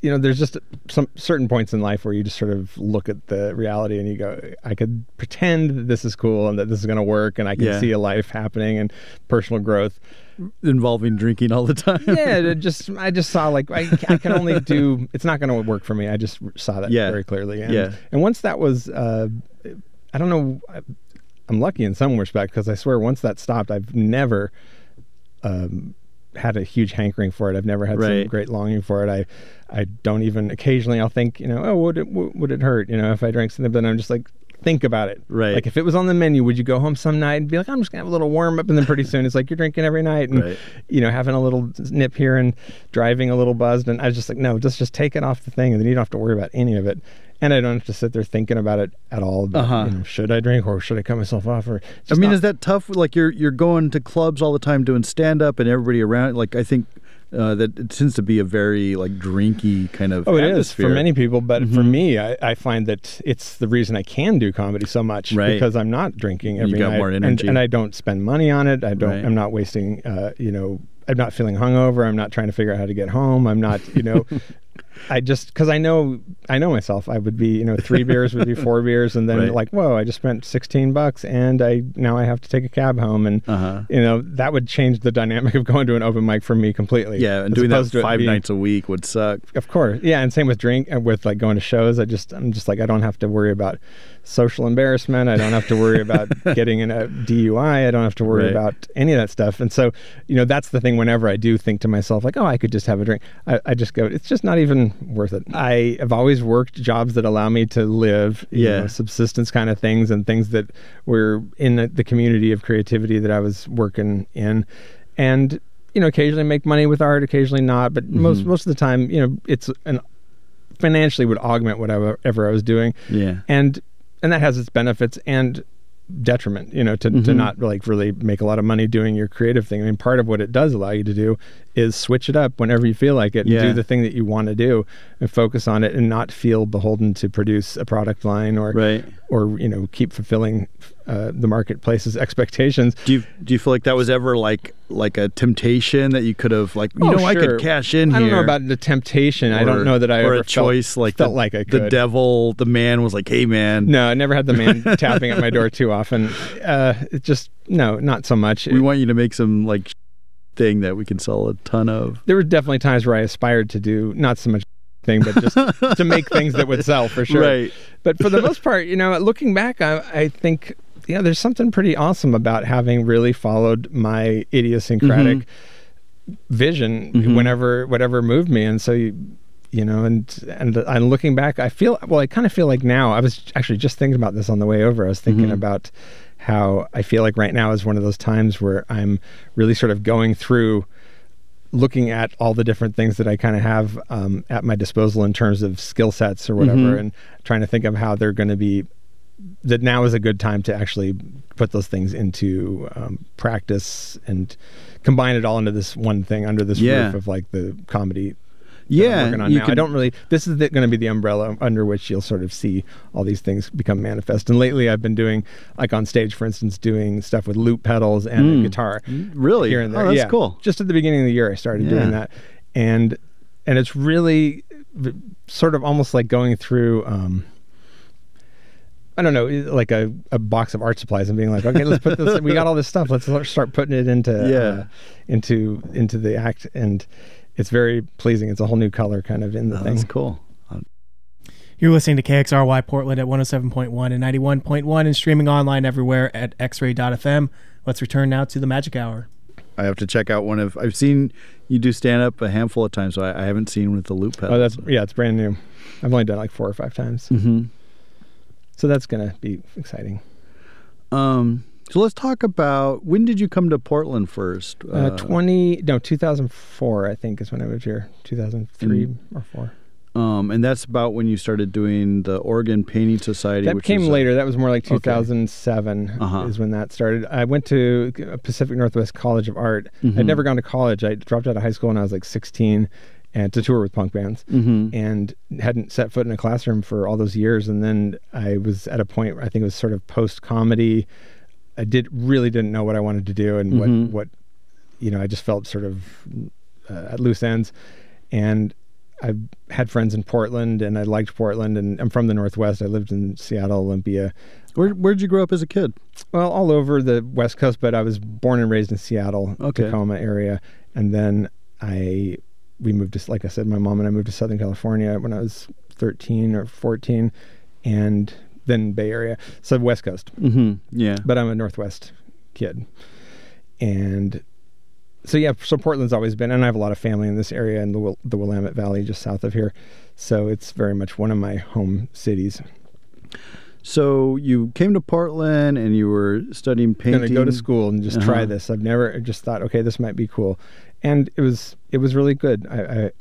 You know, there's just some certain points in life where you just sort of look at the reality and you go, I could pretend that this is cool and that this is going to work and I can yeah. see a life happening and personal growth. Involving drinking all the time. Yeah, it just I just saw like, I, I can only do, it's not going to work for me. I just saw that yeah. very clearly. And, yeah. and once that was, uh, I don't know, I'm lucky in some respect, because I swear once that stopped, I've never... Um, had a huge hankering for it. I've never had right. some great longing for it. I, I don't even, occasionally I'll think, you know, oh, would it, w- would it hurt? You know, if I drank something, but then I'm just like, think about it. Right. Like if it was on the menu, would you go home some night and be like, I'm just gonna have a little warm up. And then pretty soon it's like, you're drinking every night and, right. you know, having a little nip here and driving a little buzzed. And I was just like, no, just, just take it off the thing. And then you don't have to worry about any of it. And I don't have to sit there thinking about it at all. About, uh-huh. you know, should I drink or should I cut myself off? Or I mean, not... is that tough? Like you're you're going to clubs all the time doing stand up and everybody around. Like I think uh, that it tends to be a very like drinky kind of. Oh, it atmosphere. Is for many people, but mm-hmm. for me, I, I find that it's the reason I can do comedy so much right. because I'm not drinking every night. You got night. More energy, and, and I don't spend money on it. I don't. Right. I'm not wasting. Uh, you know, I'm not feeling hungover. I'm not trying to figure out how to get home. I'm not. You know. I just, because I know, I know myself, I would be, you know, three beers would be four beers and then right. like, whoa, I just spent sixteen bucks and I, now I have to take a cab home and, uh-huh. you know, that would change the dynamic of going to an open mic for me completely. Yeah. And as doing that five being, nights a week would suck. Of course. Yeah. And same with drink and with like going to shows. I just, I'm just like, I don't have to worry about social embarrassment. I don't have to worry about getting in a D U I. I don't have to worry right. about any of that stuff. And so, you know, that's the thing. Whenever I do think to myself, like, oh, I could just have a drink. I, I just go, it's just not even worth it. I have always worked jobs that allow me to live, you yeah. know, subsistence kind of things and things that were in the, the community of creativity that I was working in. And, you know, occasionally make money with art, occasionally not. But mm-hmm. most, most of the time, you know, it's an financially would augment whatever I was doing. Yeah. And, and that has its benefits and detriment, you know, to, mm-hmm. to not like really make a lot of money doing your creative thing. I mean, part of what it does allow you to do is switch it up whenever you feel like it and yeah. do the thing that you want to do and focus on it and not feel beholden to produce a product line or, right. or, you know, keep fulfilling uh, the marketplace's expectations. Do you, do you feel like that was ever like, like a temptation that you could have like, you oh, know, sure. I could cash in here. I don't know about the temptation. Or, I don't know that I or ever a choice felt, like, felt the, like I could. The devil, the man was like, hey man. No, I never had the man tapping at my door too often. Uh, it just, no, not so much. We it, want you to make some like thing that we can sell a ton of. There were definitely times where I aspired to do not so much thing, but just to make things that would sell for sure. Right. But for the most part, you know, looking back, I, I think, you know, there's something pretty awesome about having really followed my idiosyncratic mm-hmm. vision mm-hmm. whenever, whatever moved me. And so you, you know, and, and and looking back, I feel, well, I kind of feel like now, I was actually just thinking about this on the way over. I was thinking mm-hmm. about how I feel like right now is one of those times where I'm really sort of going through looking at all the different things that I kind of have um, at my disposal in terms of skill sets or whatever, mm-hmm. and trying to think of how they're going to be, that now is a good time to actually put those things into um, practice and combine it all into this one thing under this yeah. roof of like the comedy. Yeah. I'm working on now. Can, I don't really, this is going to be the umbrella under which you'll sort of see all these things become manifest. And lately I've been doing, like on stage, for instance, doing stuff with loop pedals and mm, a guitar. Really? Here and there. Oh, that's yeah. cool. Just at the beginning of the year, I started yeah. doing that. And, and it's really sort of almost like going through, um, I don't know, like a, a box of art supplies and being like, okay, let's put this, we got all this stuff. Let's start putting it into, yeah. uh, into, into the act. And it's very pleasing. It's a whole new color kind of in the oh, thing. That's cool. You're listening to K X R Y Portland at one oh seven point one and ninety-one point one and streaming online everywhere at x ray dot f m. Let's return now to the Magic Hour. I have to check out one of, I've seen you do stand-up a handful of times, so I, I haven't seen with the loop pedal. Oh, that's, yeah, it's brand new. I've only done like four or five times. Mm-hmm. So that's going to be exciting. Um, so let's talk about, when did you come to Portland first? Uh, uh, twenty, no, two thousand four, I think, is when I moved here. two thousand three mm. or four. Um, and that's about when you started doing the Oregon Painting Society. That which came was, later. That was more like two thousand seven okay. uh-huh. is when that started. I went to Pacific Northwest College of Art. Mm-hmm. I'd never gone to college. I dropped out of high school when I was like sixteen and to tour with punk bands mm-hmm. and hadn't set foot in a classroom for all those years. And then I was at a point where I think it was sort of post-comedy. I did really didn't know what I wanted to do and mm-hmm. what, what, you know, I just felt sort of uh, at loose ends. And I had friends in Portland and I liked Portland, and I'm from the Northwest. I lived in Seattle, Olympia. Where, where'd you grow up as a kid? Well, all over the West Coast, but I was born and raised in Seattle, okay. Tacoma area. And then I... we moved to, like I said, my mom and I moved to Southern California when I was thirteen or fourteen, and then Bay Area, so West Coast. Mm-hmm. Yeah. But I'm a Northwest kid. And so, yeah, so Portland's always been, and I have a lot of family in this area in the, the Willamette Valley, just south of here. So it's very much one of my home cities. So you came to Portland and you were studying painting. Going to go to school and just uh-huh. try this. I've never, I just thought, okay, this might be cool. And it was it was really good. I, I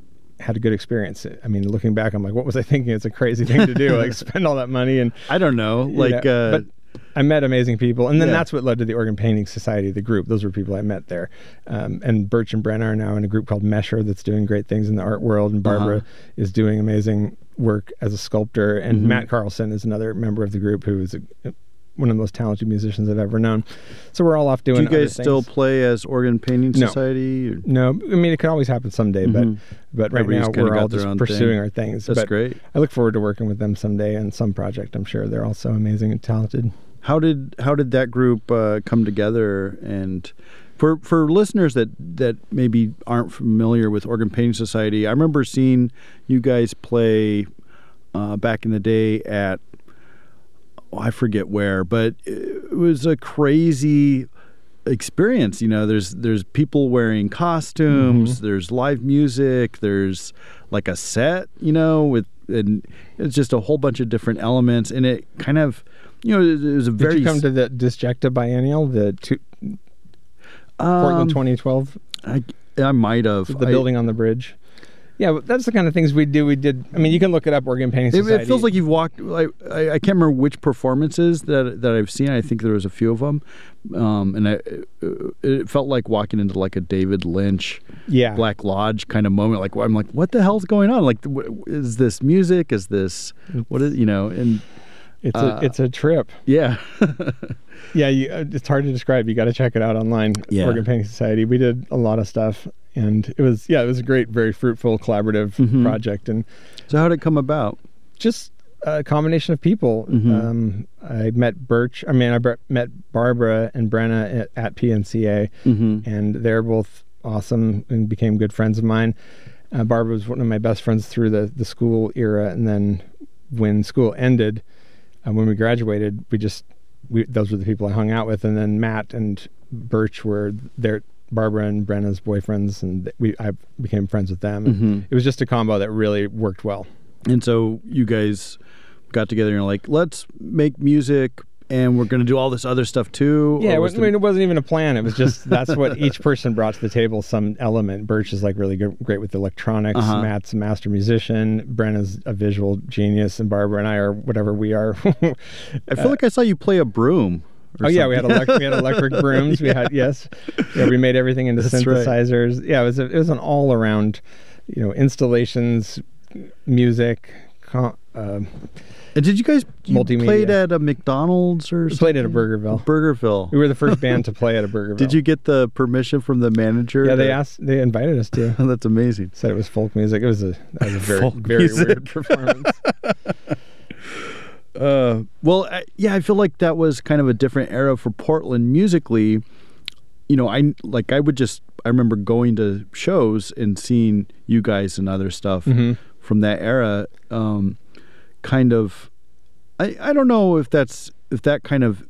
had a good experience. I mean, looking back, I'm like, what was I thinking? It's a crazy thing to do, like spend all that money and I don't know, like. Know, uh, but I met amazing people, and then yeah. that's what led to the Oregon Painting Society, the group. Those were people I met there, um, and Birch and Brenna are now in a group called Mesher that's doing great things in the art world, and Barbara uh-huh. is doing amazing work as a sculptor, and mm-hmm. Matt Carlson is another member of the group who is a, a one of the most talented musicians I've ever known. So we're all off doing other things. Do you guys still play as Oregon Painting Society? Or? No. I mean, it could always happen someday, mm-hmm. but, but right now we're all just pursuing our things. That's great. I look forward to working with them someday on some project. I'm sure they're all so amazing and talented. How did how did that group uh, come together? And for for listeners that, that maybe aren't familiar with Oregon Painting Society, I remember seeing you guys play uh, back in the day at I forget where, but it was a crazy experience. You know, there's there's people wearing costumes, mm-hmm. there's live music, there's like a set, you know, with and it's just a whole bunch of different elements, and it kind of, you know, it was a very. Did you come to the Disjecta Biennial, the two, um, Portland twenty twelve? I I might have the I, building on the bridge. Yeah, that's the kind of things we do. We did. I mean, you can look it up, Oregon Painting Society. It, it feels like you've walked. Like, I, I can't remember which performances that that I've seen. I think there was a few of them, um, and I, it felt like walking into like a David Lynch, yeah. Black Lodge kind of moment. Like I'm like, what the hell's going on? Like, is this music? Is this what is you know? And it's uh, a it's a trip. Yeah, yeah. You, it's hard to describe. You got to check it out online. Yeah. Oregon Painting Society. We did a lot of stuff. And it was, yeah, it was a great, very fruitful, collaborative mm-hmm. project. And so how did it come about? Just a combination of people. Mm-hmm. Um, I met Birch, I mean, I b- met Barbara and Brenna at, at P N C A, mm-hmm. and they're both awesome and became good friends of mine. Uh, Barbara was one of my best friends through the, the school era. And then when school ended, uh, when we graduated, we just, we, those were the people I hung out with. And then Matt and Birch were there. Barbara and Brenna's boyfriends, and we I became friends with them. Mm-hmm. It was just a combo that really worked well. And so you guys got together and you're like, let's make music, and we're going to do all this other stuff too. Yeah, it, was, the... I mean, it wasn't even a plan. It was just that's what each person brought to the table, some element. Birch is like really good, great with electronics. Uh-huh. Matt's a master musician. Brenna's a visual genius, and Barbara and I are whatever we are. I feel uh, like I saw you play a broom. Oh something. yeah, we had elect- we had electric brooms. yeah. We had yes, yeah, we made everything into That's synthesizers. Right. Yeah, it was a, it was an all around, you know, installations, music. Con- uh, and did you guys you played at a McDonald's or something? We played at a Burgerville? Burgerville. We were the first band to play at a Burgerville. Did you get the permission from the manager? Yeah, they asked. They invited us to. That's amazing. Said it was folk music. It was a that was a very folk very music. weird performance. Uh, well, I, yeah, I feel like that was kind of a different era for Portland musically. You know, I like I would just I remember going to shows and seeing you guys and other stuff mm-hmm. from that era. Um, kind of, I I don't know if that's if that kind of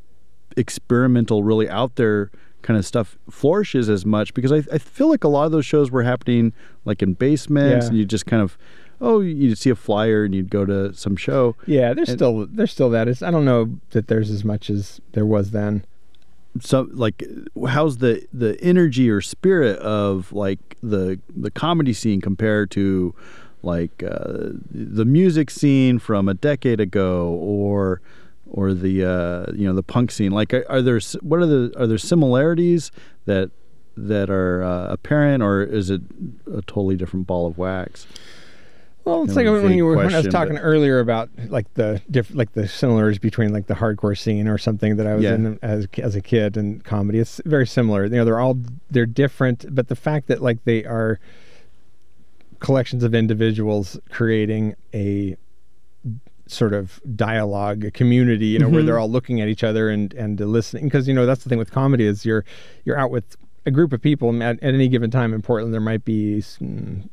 experimental, really out there kind of stuff flourishes as much, because I I feel like a lot of those shows were happening like in basements, yeah. and you just kind of. Oh, you'd see a flyer and you'd go to some show. Yeah, there's and, still there's still that. It's, I don't know that there's as much as there was then. So, like, how's the, the energy or spirit of like the the comedy scene compared to like uh, the music scene from a decade ago, or or the uh, you know the punk scene? Like, are, are there what are the are there similarities that that are uh, apparent, or is it a totally different ball of wax? Well, it's like when you were question, when I was talking earlier about like the diff, like the similarities between like the hardcore scene or something that I was yeah. in as as a kid and comedy. It's very similar. You know, they're all they're different, but the fact that like they are collections of individuals creating a sort of dialogue, a community, you know, mm-hmm. where they're all looking at each other and and listening, because you know that's the thing with comedy is you're you're out with a group of people at, at any given time in Portland. There might be,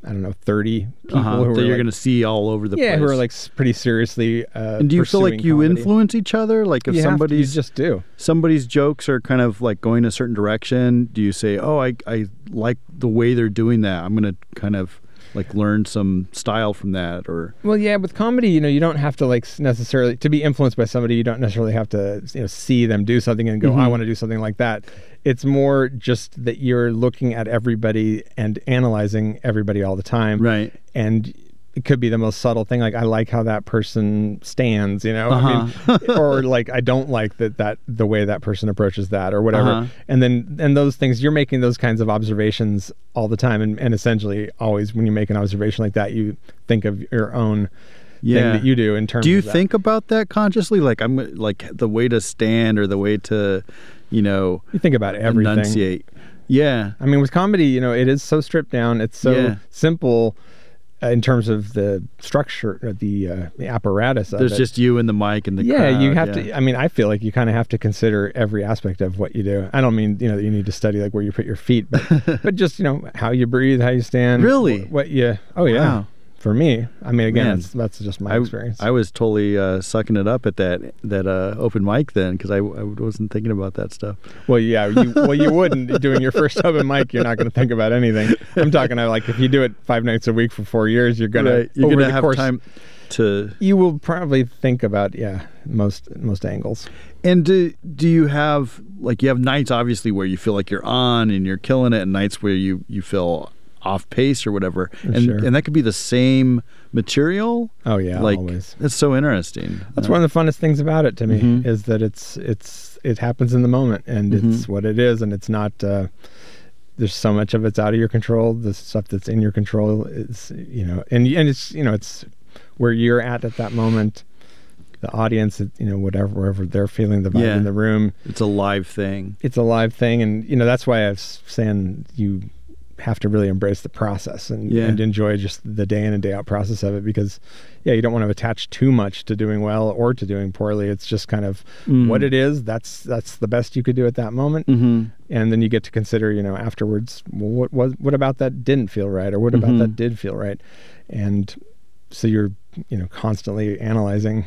I don't know, thirty people uh-huh. who that are you're like, going to see all over the yeah, place. Yeah, who are like pretty seriously. Uh, and do you feel like you comedy. influence each other? Like if you somebody's to, you just do somebody's jokes are kind of like going a certain direction, do you say, "Oh, I I like the way they're doing that. I'm going to kind of." Like learn some style from that, or well, yeah. With comedy, you know, you don't have to like necessarily to be influenced by somebody. You don't necessarily have to, you know, see them do something and go, mm-hmm. "I want to do something like that." It's more just that you're looking at everybody and analyzing everybody all the time, right? And it could be the most subtle thing, like I like how that person stands, you know, uh-huh. I mean, or like I don't like that that the way that person approaches that, or whatever. Uh-huh. And then and those things, you're making those kinds of observations all the time, and, and essentially always when you make an observation like that, you think of your own yeah. thing that you do in terms. Do you of think that. about that consciously? Like I'm like the way to stand or the way to, you know, you think about everything. Enunciate. Yeah, I mean with comedy, you know, it is so stripped down. It's so yeah. simple. In terms of the structure, or the, uh, the apparatus of There's it. just you and the mic and the yeah, crowd. You have yeah. to, I mean, I feel like you kind of have to consider every aspect of what you do. I don't mean, you know, that you need to study like where you put your feet, but, but just, you know, how you breathe, how you stand. Really? What, what you, oh yeah. Wow. For me, I mean, again, that's, that's just my I, experience. I was totally uh, sucking it up at that that uh, open mic then, because I, I wasn't thinking about that stuff. Well, yeah, you, well, you wouldn't. Doing your first open mic, you're not going to think about anything. I'm talking about, like, if you do it five nights a week for four years, you're going right. to have course, time to... You will probably think about, yeah, most most angles. And do, do you have, like, you have nights, obviously, where you feel like you're on and you're killing it, and nights where you, you feel... off pace or whatever, and sure. and that could be the same material. Oh yeah, like always. That's so interesting. That's uh, one of the funnest things about it to me mm-hmm. is that it's it's it happens in the moment, and mm-hmm. it's what it is, and it's not. Uh, there's so much of it's out of your control. The stuff that's in your control is, you know, and and it's you know it's where you're at at that moment. The audience, you know, whatever, wherever they're feeling the vibe yeah. in the room. It's a live thing. It's a live thing, and you know that's why I was saying you. have to really embrace the process and, yeah. and enjoy just the day in and day out process of it, because yeah you don't want to attach too much to doing well or to doing poorly. It's just kind of mm-hmm. what it is. That's that's the best you could do at that moment, mm-hmm. and then you get to consider, you know, afterwards, well, what was what about that didn't feel right, or what mm-hmm. about that did feel right, and so you're, you know, constantly analyzing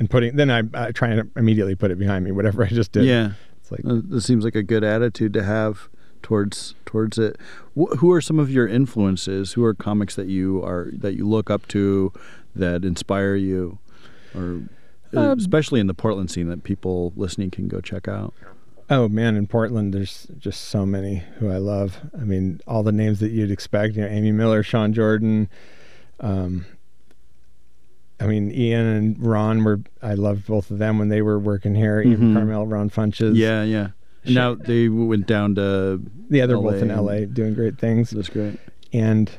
and putting then I, I try and immediately put it behind me, whatever I just did. Yeah, it's like it seems like a good attitude to have towards towards it. Wh- who are some of your influences? Who are comics that you are that you look up to, that inspire you, or uh, especially in the Portland scene that people listening can go check out? Oh man, in Portland, there's just so many who I love. I mean, all the names that you'd expect. You know, Amy Miller, Sean Jordan. Um, I mean, Ian and Ron were. I loved both of them when they were working here. Mm-hmm. Even Carmel, Ron Funches. Yeah, yeah. Sure. Now they went down to yeah, they're L A both in L A doing great things. That's great. And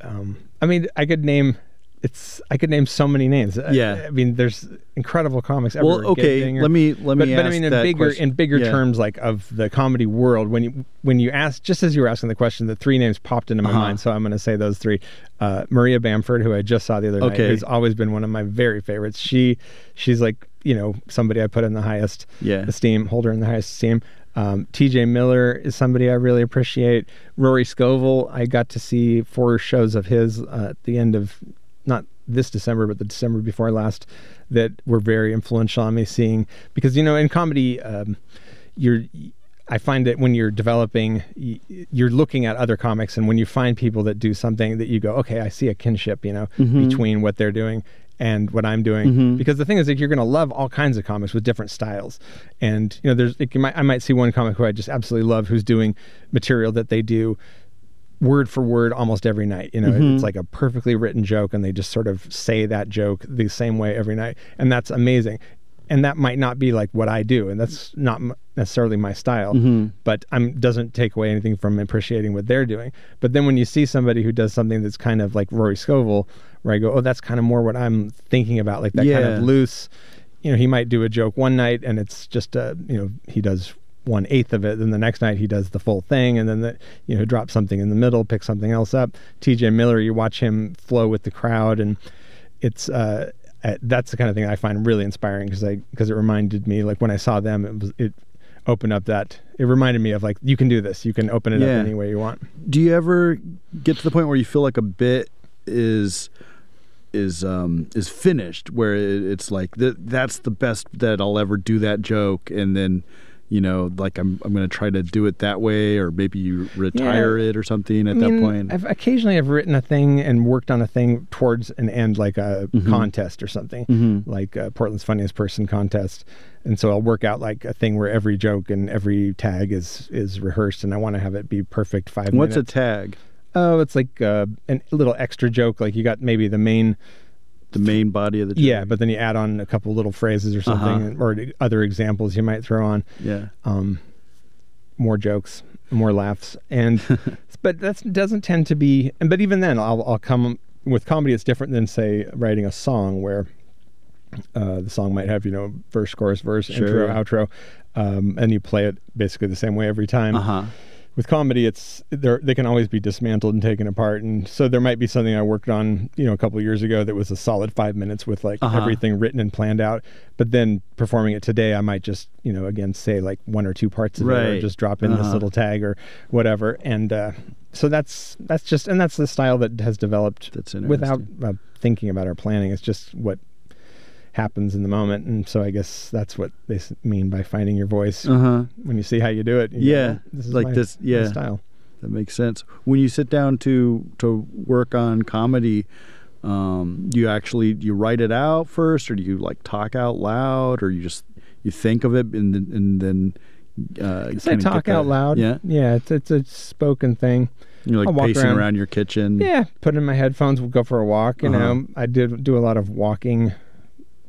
um, I mean, I could name. It's I could name so many names. Yeah, I, I mean, there's incredible comics everywhere. Well, okay, Gettinger. let me let me. But, ask but I mean, in that bigger question. in bigger yeah. terms, like of the comedy world, when you when you asked, just as you were asking the question, the three names popped into my uh-huh. mind. So I'm going to say those three. Uh, Maria Bamford, who I just saw the other okay. night, who's always been one of my very favorites. She she's like you know somebody I put in the highest yeah. esteem, hold her in the highest esteem. Um, T J Miller is somebody I really appreciate. Rory Scovel, I got to see four shows of his uh, at the end of. Not this December, but the December before last, that were very influential on me seeing, because, you know, in comedy, um, you're, I find that when you're developing, you're looking at other comics, and when you find people that do something that you go, okay, I see a kinship, you know, mm-hmm. between what they're doing and what I'm doing. Mm-hmm. Because the thing is that you're going to love all kinds of comics with different styles. And, you know, there's, it, you might, I might see one comic who I just absolutely love, who's doing material that they do word for word almost every night, you know, mm-hmm. it's like a perfectly written joke, and they just sort of say that joke the same way every night, and that's amazing. And that might not be like what I do, and that's not m- necessarily my style, mm-hmm. but I'm doesn't take away anything from appreciating what they're doing. But then when you see somebody who does something that's kind of like Rory Scovel, where I go, oh, that's kind of more what I'm thinking about, like that yeah. kind of loose, you know, he might do a joke one night and it's just a, you know, he does one eighth of it, then the next night he does the full thing, and then the, you know, drops something in the middle, picks something else up. T J Miller, you watch him flow with the crowd, and it's uh, that's the kind of thing I find really inspiring, because I because it reminded me, like when I saw them, it was it opened up that it reminded me of like, you can do this, you can open it yeah. up any way you want. Do you ever get to the point where you feel like a bit is is um is finished, where it, it's like th- that's the best that I'll ever do that joke, and then, you know, like I'm I'm going to try to do it that way, or maybe you retire yeah. it or something at I mean, that point? I've occasionally I've written a thing and worked on a thing towards an end, like a mm-hmm. contest or something, mm-hmm. like a Portland's Funniest Person contest. And so I'll work out like a thing where every joke and every tag is, is rehearsed, and I want to have it be perfect five What's minutes. What's a tag? Oh, it's like uh, a little extra joke. Like you got maybe the main... The main body of the joke. Yeah, but then you add on a couple little phrases or something, uh-huh. or other examples you might throw on. Yeah. Um, more jokes, more laughs, and but that doesn't tend to be. And but even then, I'll I'll come with comedy. It's different than say writing a song where uh, the song might have, you know, verse, chorus, verse, sure. intro, outro, um, and you play it basically the same way every time. Uh-huh. With comedy, it's they can always be dismantled and taken apart, and so there might be something I worked on, you know, a couple of years ago that was a solid five minutes with like uh-huh. everything written and planned out. But then performing it today, I might just, you know, again say like one or two parts of right. it, or just drop in uh-huh. this little tag or whatever. And uh, so that's that's just and that's the style that has developed that's without uh, thinking about our planning. It's just what happens in the moment, and so I guess that's what they mean by finding your voice uh-huh. when you see how you do it. You yeah, go, this is like my, this. Yeah, my style. That makes sense. When you sit down to to work on comedy, um, do you actually do you write it out first, or do you like talk out loud, or you just you think of it and then, and then uh, I say talk out loud. Yeah, yeah, it's it's a spoken thing. You're like pacing around. around your kitchen. Yeah, put in my headphones. We'll go for a walk. You uh-huh. know, I did do a lot of walking.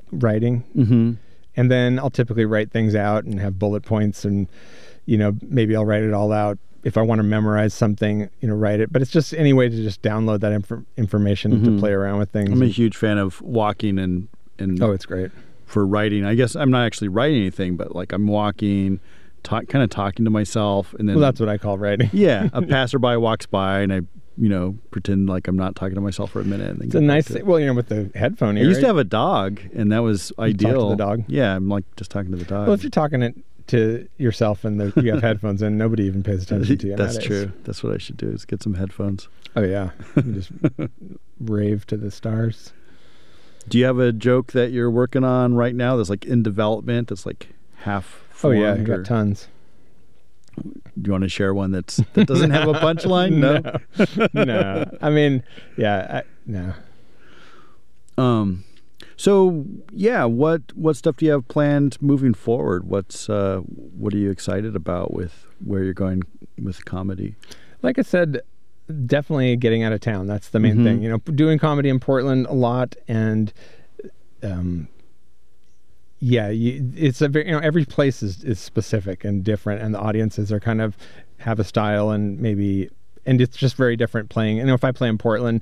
Writing, mm-hmm. and then I'll typically write things out and have bullet points, and you know maybe I'll write it all out if I want to memorize something. You know, write it, but it's just any way to just download that inf- information mm-hmm. to play around with things. I'm a huge fan of walking and and oh, it's great for writing. I guess I'm not actually writing anything, but like I'm walking, talk, kind of talking to myself, and then well, that's what I call writing. Yeah, a passerby walks by, and I. you know, pretend like I'm not talking to myself for a minute. And then it's a nice thing. Well, you know, with the headphone here. I used right? to have a dog, and that was you ideal. Talk to the dog? Yeah, I'm like just talking to the dog. Well, if you're talking it to yourself and the, you have headphones in, nobody even pays attention to you. That's nowadays. True. That's what I should do is get some headphones. Oh, yeah. You just rave to the stars. Do you have a joke that you're working on right now that's like in development, that's like half formed? Oh, yeah, I got or... tons. Do you want to share one that's that doesn't have a punchline? No, no. no. I mean, yeah, I, no. Um, so yeah, what what stuff do you have planned moving forward? What's uh, what are you excited about with where you're going with comedy? Like I said, definitely getting out of town. That's the main mm-hmm. thing. You know, doing comedy in Portland a lot, and um. Yeah, you, it's a very, you know, every place is, is specific and different, and the audiences are kind of have a style and maybe, and it's just very different playing. You know, if I play in Portland,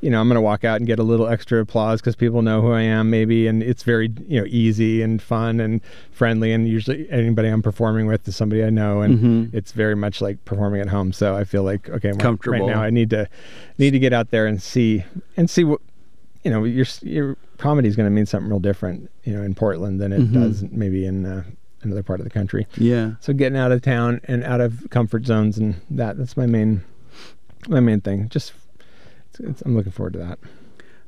you know, I'm going to walk out and get a little extra applause because people know who I am maybe, and it's very, you know, easy and fun and friendly, and usually anybody I'm performing with is somebody I know, and mm-hmm. it's very much like performing at home. So I feel like, okay, comfortable. Right now I need to need to get out there and see and see what, you know, your your comedy is going to mean something real different, you know, in Portland than it mm-hmm. does maybe in uh, another part of the country. Yeah. So getting out of town and out of comfort zones, and that that's my main my main thing. Just it's, it's, I'm looking forward to that.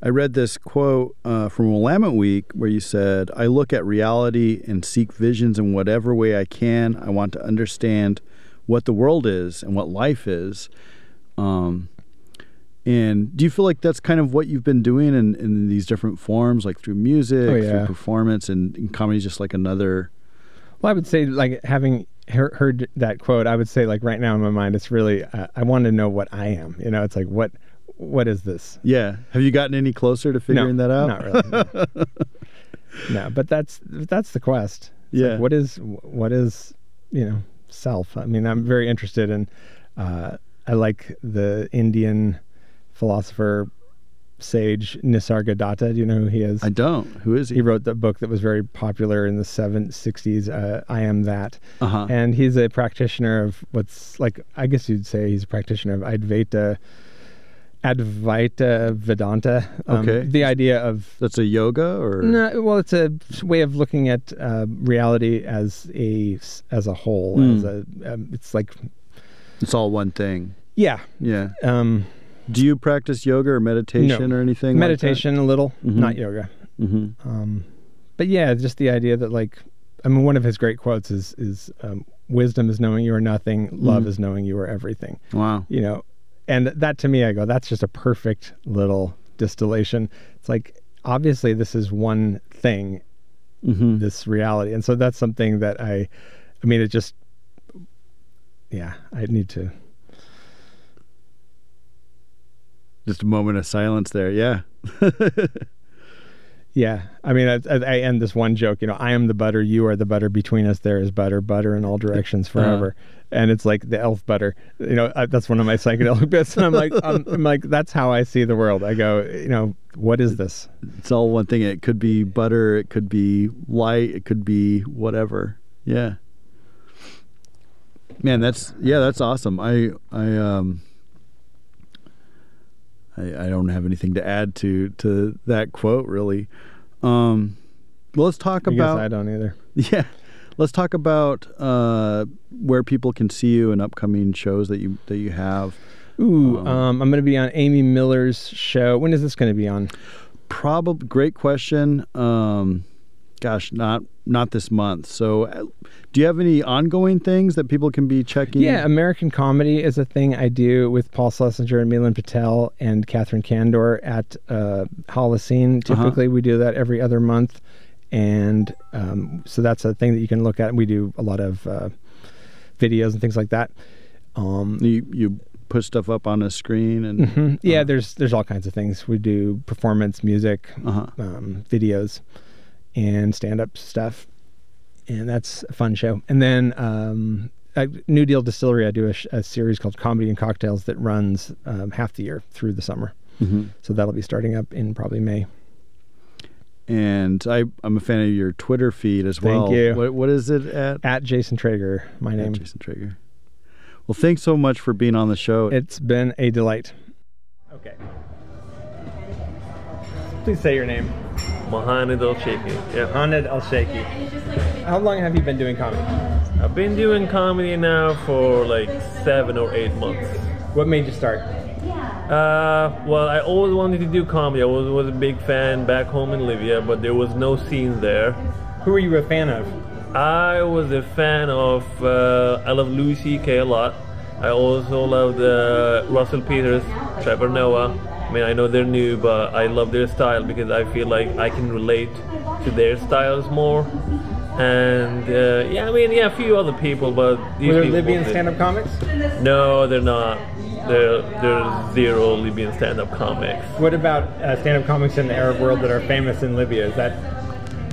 I read this quote uh, from Willamette Week where you said, "I look at reality and seek visions in whatever way I can. I want to understand what the world is and what life is." Um, And do you feel like that's kind of what you've been doing in, in these different forms, like through music, oh, yeah. through performance, and, and comedy is just like another? Well, I would say, like, having he- heard that quote, I would say, like, right now in my mind, it's really, uh, I want to know what I am. You know, it's like, what what is this? Yeah. Have you gotten any closer to figuring no, that out? Not really. No. no, but that's that's the quest. It's yeah. Like, what is, what is, you know, self? I mean, I'm very interested in, uh, I like the Indian philosopher sage Nisargadatta. Do you know who he is? I don't. Who is he? He wrote the book that was very popular in the seven sixties, uh, I Am That. Uh-huh. And he's a practitioner of what's like, I guess you'd say he's a practitioner of Advaita, Advaita Vedanta. Um, okay. The idea of... That's a yoga or... No, well, it's a way of looking at uh, reality as a, as a whole. Mm. As a, um, it's like... It's all one thing. Yeah. Yeah. Um... Do you practice yoga or meditation no. or anything? Meditation like that? A little, mm-hmm. not yoga. Mm-hmm. Um, but yeah, just the idea that, like, I mean, one of his great quotes is, is um, wisdom is knowing you are nothing, love mm-hmm. is knowing you are everything. Wow. You know, and that to me, I go, that's just a perfect little distillation. It's like, obviously this is one thing, mm-hmm. this reality. And so that's something that I, I mean, it just, yeah, I need to. Just a moment of silence there. Yeah. yeah. I mean, I, I end this one joke, you know, I am the butter, you are the butter, between us there is butter, butter in all directions forever. Uh-huh. And it's like the elf butter, you know, I, that's one of my psychedelic bits. And I'm like, I'm, I'm like, that's how I see the world. I go, you know, what is this? It's all one thing. It could be butter. It could be light. It could be whatever. Yeah. Man, that's, yeah, that's awesome. I, I, um, I, I don't have anything to add to to that quote, really. Um, well, let's talk about... I guess I don't either. Yeah. Let's talk about uh, where people can see you and upcoming shows that you that you have. Ooh, um, um, I'm going to be on Amy Miller's show. When is this going to be on? Probably, great question. Um, gosh, not not this month. So uh, do you have any ongoing things that people can be checking? Yeah, American Comedy is a thing I do with Paul Schlesinger and Milan Patel and Catherine Candor at uh, Holocene. Typically uh-huh. we do that every other month. And um, so that's a thing that you can look at. We do a lot of uh, videos and things like that. Um, you, you put stuff up on a screen? And mm-hmm. Yeah, uh-huh. there's, there's all kinds of things. We do performance, music, uh-huh. um, videos. And stand-up stuff, and that's a fun show. And then um, I, New Deal Distillery, I do a, sh- a series called Comedy and Cocktails that runs um, half the year through the summer. Mm-hmm. So that'll be starting up in probably May. And I, I'm a fan of your Twitter feed as well. Thank you. What, what is it at? At Jason Traeger, my name. At Jason Traeger. Well, thanks so much for being on the show. It's been a delight. Okay. Please say your name. Mohamed Al-Sheikhi. Yeah. Mohamed Al-Sheikhi. Yeah, how long have you been doing comedy? I've been doing comedy now for like seven or eight months. What made you start? Uh, well, I always wanted to do comedy. I was, was a big fan back home in Libya, but there was no scene there. Who were you a fan of? I was a fan of, uh, I love Louis C K a lot. I also love the Russell Peters, Trevor Noah. I mean, I know they're new, but I love their style because I feel like I can relate to their styles more. And uh, yeah, I mean, yeah, a few other people, but these were people, Libyan stand-up comics? No, they're not. They're, they're zero Libyan stand-up comics. What about uh, stand-up comics in the Arab world that are famous in Libya? Is that?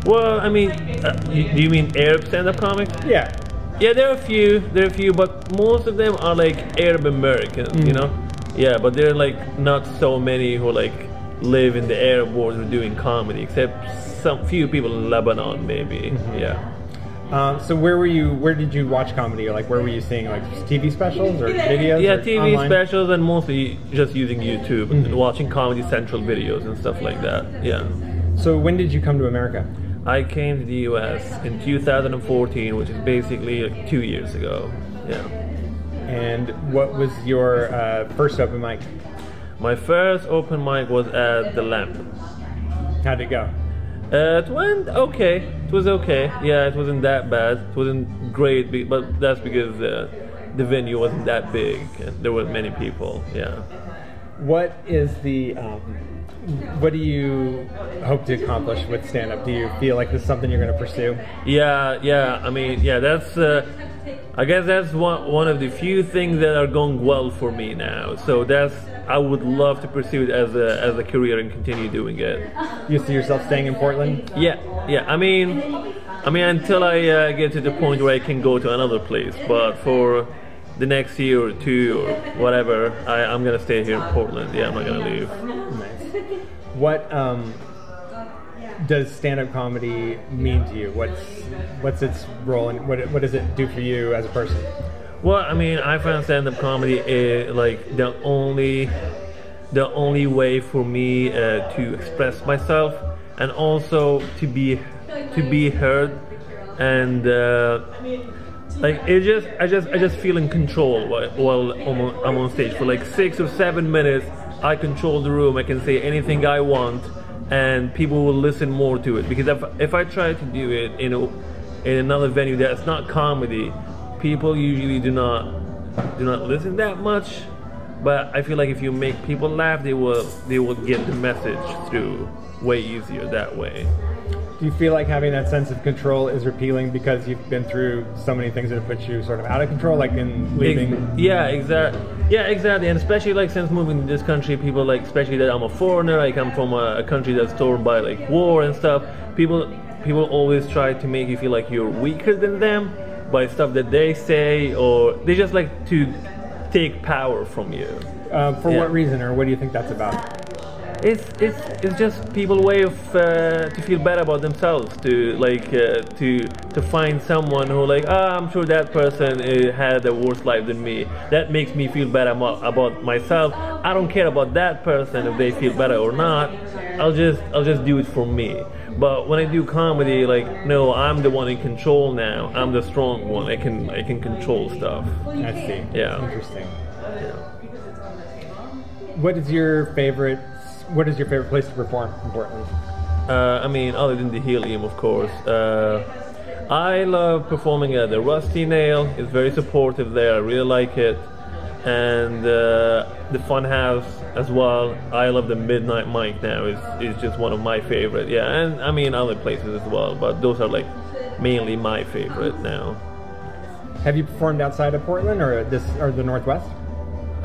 Well, I mean, uh, you, do you mean Arab stand-up comics? Yeah. Yeah, there are a few, there are a few, but most of them are like Arab Americans, mm. you know? Yeah, but there are like not so many who like live in the Arab world who are doing comedy, except some few people in Lebanon, maybe. Mm-hmm. Yeah. Uh, so where were you? Where did you watch comedy? Or like, where were you seeing like T V specials or videos? Yeah, or T V online? Specials, and mostly just using YouTube, mm-hmm. and watching Comedy Central videos and stuff like that. Yeah. So when did you come to America? I came to the U S in two thousand fourteen, which is basically like two years ago. Yeah. And what was your uh, first open mic? My first open mic was at The Lamp. How'd it go? Uh, it went okay. It was okay. Yeah, it wasn't that bad. It wasn't great, but that's because uh, the venue wasn't that big and there were many people. Yeah. What is the um, what do you hope to accomplish with stand-up? Do you feel like this is something you're going to pursue? Yeah, yeah. I mean, yeah, that's, uh, I guess that's one, one of the few things that are going well for me now. So that's, I would love to pursue it as a, as a career and continue doing it. You see yourself staying in Portland? Yeah, yeah. I mean, I mean, until I uh, get to the point where I can go to another place. But for the next year or two or whatever, I, I'm going to stay here in Portland. Yeah, I'm not going to leave. Nice. What um, does stand-up comedy mean to you? What's what's its role, and what what does it do for you as a person? Well, I mean, I find stand-up comedy is like the only the only way for me uh, to express myself, and also to be to be heard, and uh, like it just I just I just feel in control while, while I'm on stage for like six or seven minutes. I control the room, I can say anything I want, and people will listen more to it. Because if, if I try to do it in, a, in another venue that's not comedy, people usually do not do not listen that much. But I feel like if you make people laugh, they will, they will get the message through way easier that way. Do you feel like having that sense of control is repealing because you've been through so many things that have put you sort of out of control, like in leaving? Ex yeah, exactly. Yeah, exactly. And especially like since moving to this country, people like, especially that I'm a foreigner, I come from a, a country that's torn by like war and stuff. People, people always try to make you feel like you're weaker than them by stuff that they say, or they just like to take power from you. Uh, for yeah. What reason, or what do you think that's about? It's it's it's just people's way of uh, to feel better about themselves, to like uh, to to find someone who like ah, I'm sure that person uh, had a worse life than me. That makes me feel better about myself. I don't care about that person if they feel better or not. I'll just I'll just do it for me. But when I do comedy, like no, I'm the one in control now. I'm the strong one. I can I can control stuff. I see. Yeah. Interesting. Yeah. What is your favorite? What is your favorite place to perform in Portland? Uh, I mean, other than the Helium, of course. Uh, I love performing at the Rusty Nail. It's very supportive there. I really like it. And uh, the Fun House as well. I love the Midnight Mic now. It's, it's just one of my favorite. Yeah, and I mean other places as well. But those are like mainly my favorite now. Have you performed outside of Portland or this or the Northwest?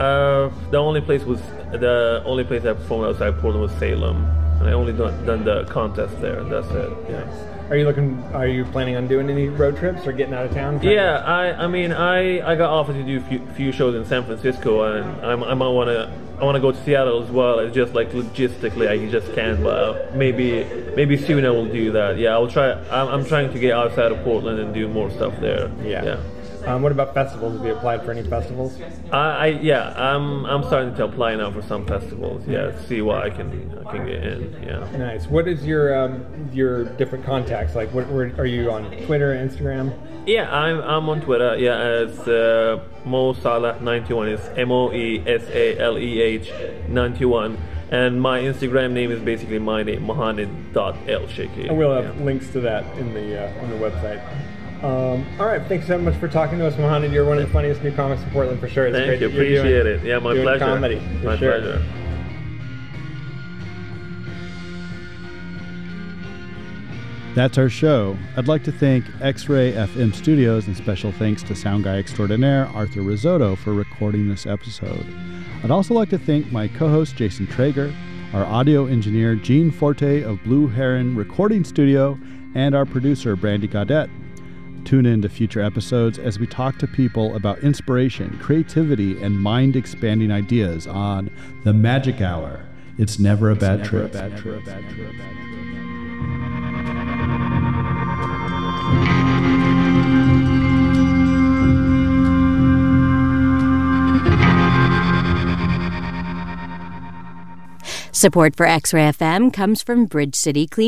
Uh, the only place was the only place I performed outside Portland was Salem, and I only done, done the contest there. And that's it. Yeah. Are you looking? Are you planning on doing any road trips or getting out of town? Yeah, of? I. I mean, I. I got offered to do a few, few shows in San Francisco, and I'm, I might want to. I want to go to Seattle as well. It's just like logistically, I just can't. But maybe, maybe soon I will do that. Yeah, I'll try. I'm, I'm trying to get outside of Portland and do more stuff there. Yeah. Yeah. Um, what about festivals? Have you applied for any festivals? I, I yeah, I'm I'm starting to apply now for some festivals. Yeah, to see what I can I can get in. Yeah. Nice. What is your um, your different contacts like? What where, are you on Twitter, Instagram? Yeah, I'm I'm on Twitter. Yeah, it's uh, Mo Salah ninety-one. It's M O E S A L E H ninety-one. And my Instagram name is basically my name, Mohamed dot El Shaky. And we'll have yeah. links to that in the uh, on the website. Um, all right, thanks so much for talking to us, Mohamed. You're one of the funniest new comics in Portland for sure. It's Thank great you, that you're appreciate doing, it. Yeah, my doing pleasure. Comedy, for my sure. pleasure. That's our show. I'd like to thank X-Ray F M Studios and special thanks to sound guy extraordinaire Arthur Risotto for recording this episode. I'd also like to thank my co-host Jason Traeger, our audio engineer Gene Forte of Blue Heron Recording Studio, and our producer Brandy Gaudette. Tune in to future episodes as we talk to people about inspiration, creativity, and mind-expanding ideas on The Magic Hour. It's never a it's bad never trip. A bad trip. Bad trip. Support for X-Ray F M comes from Bridge City Clean.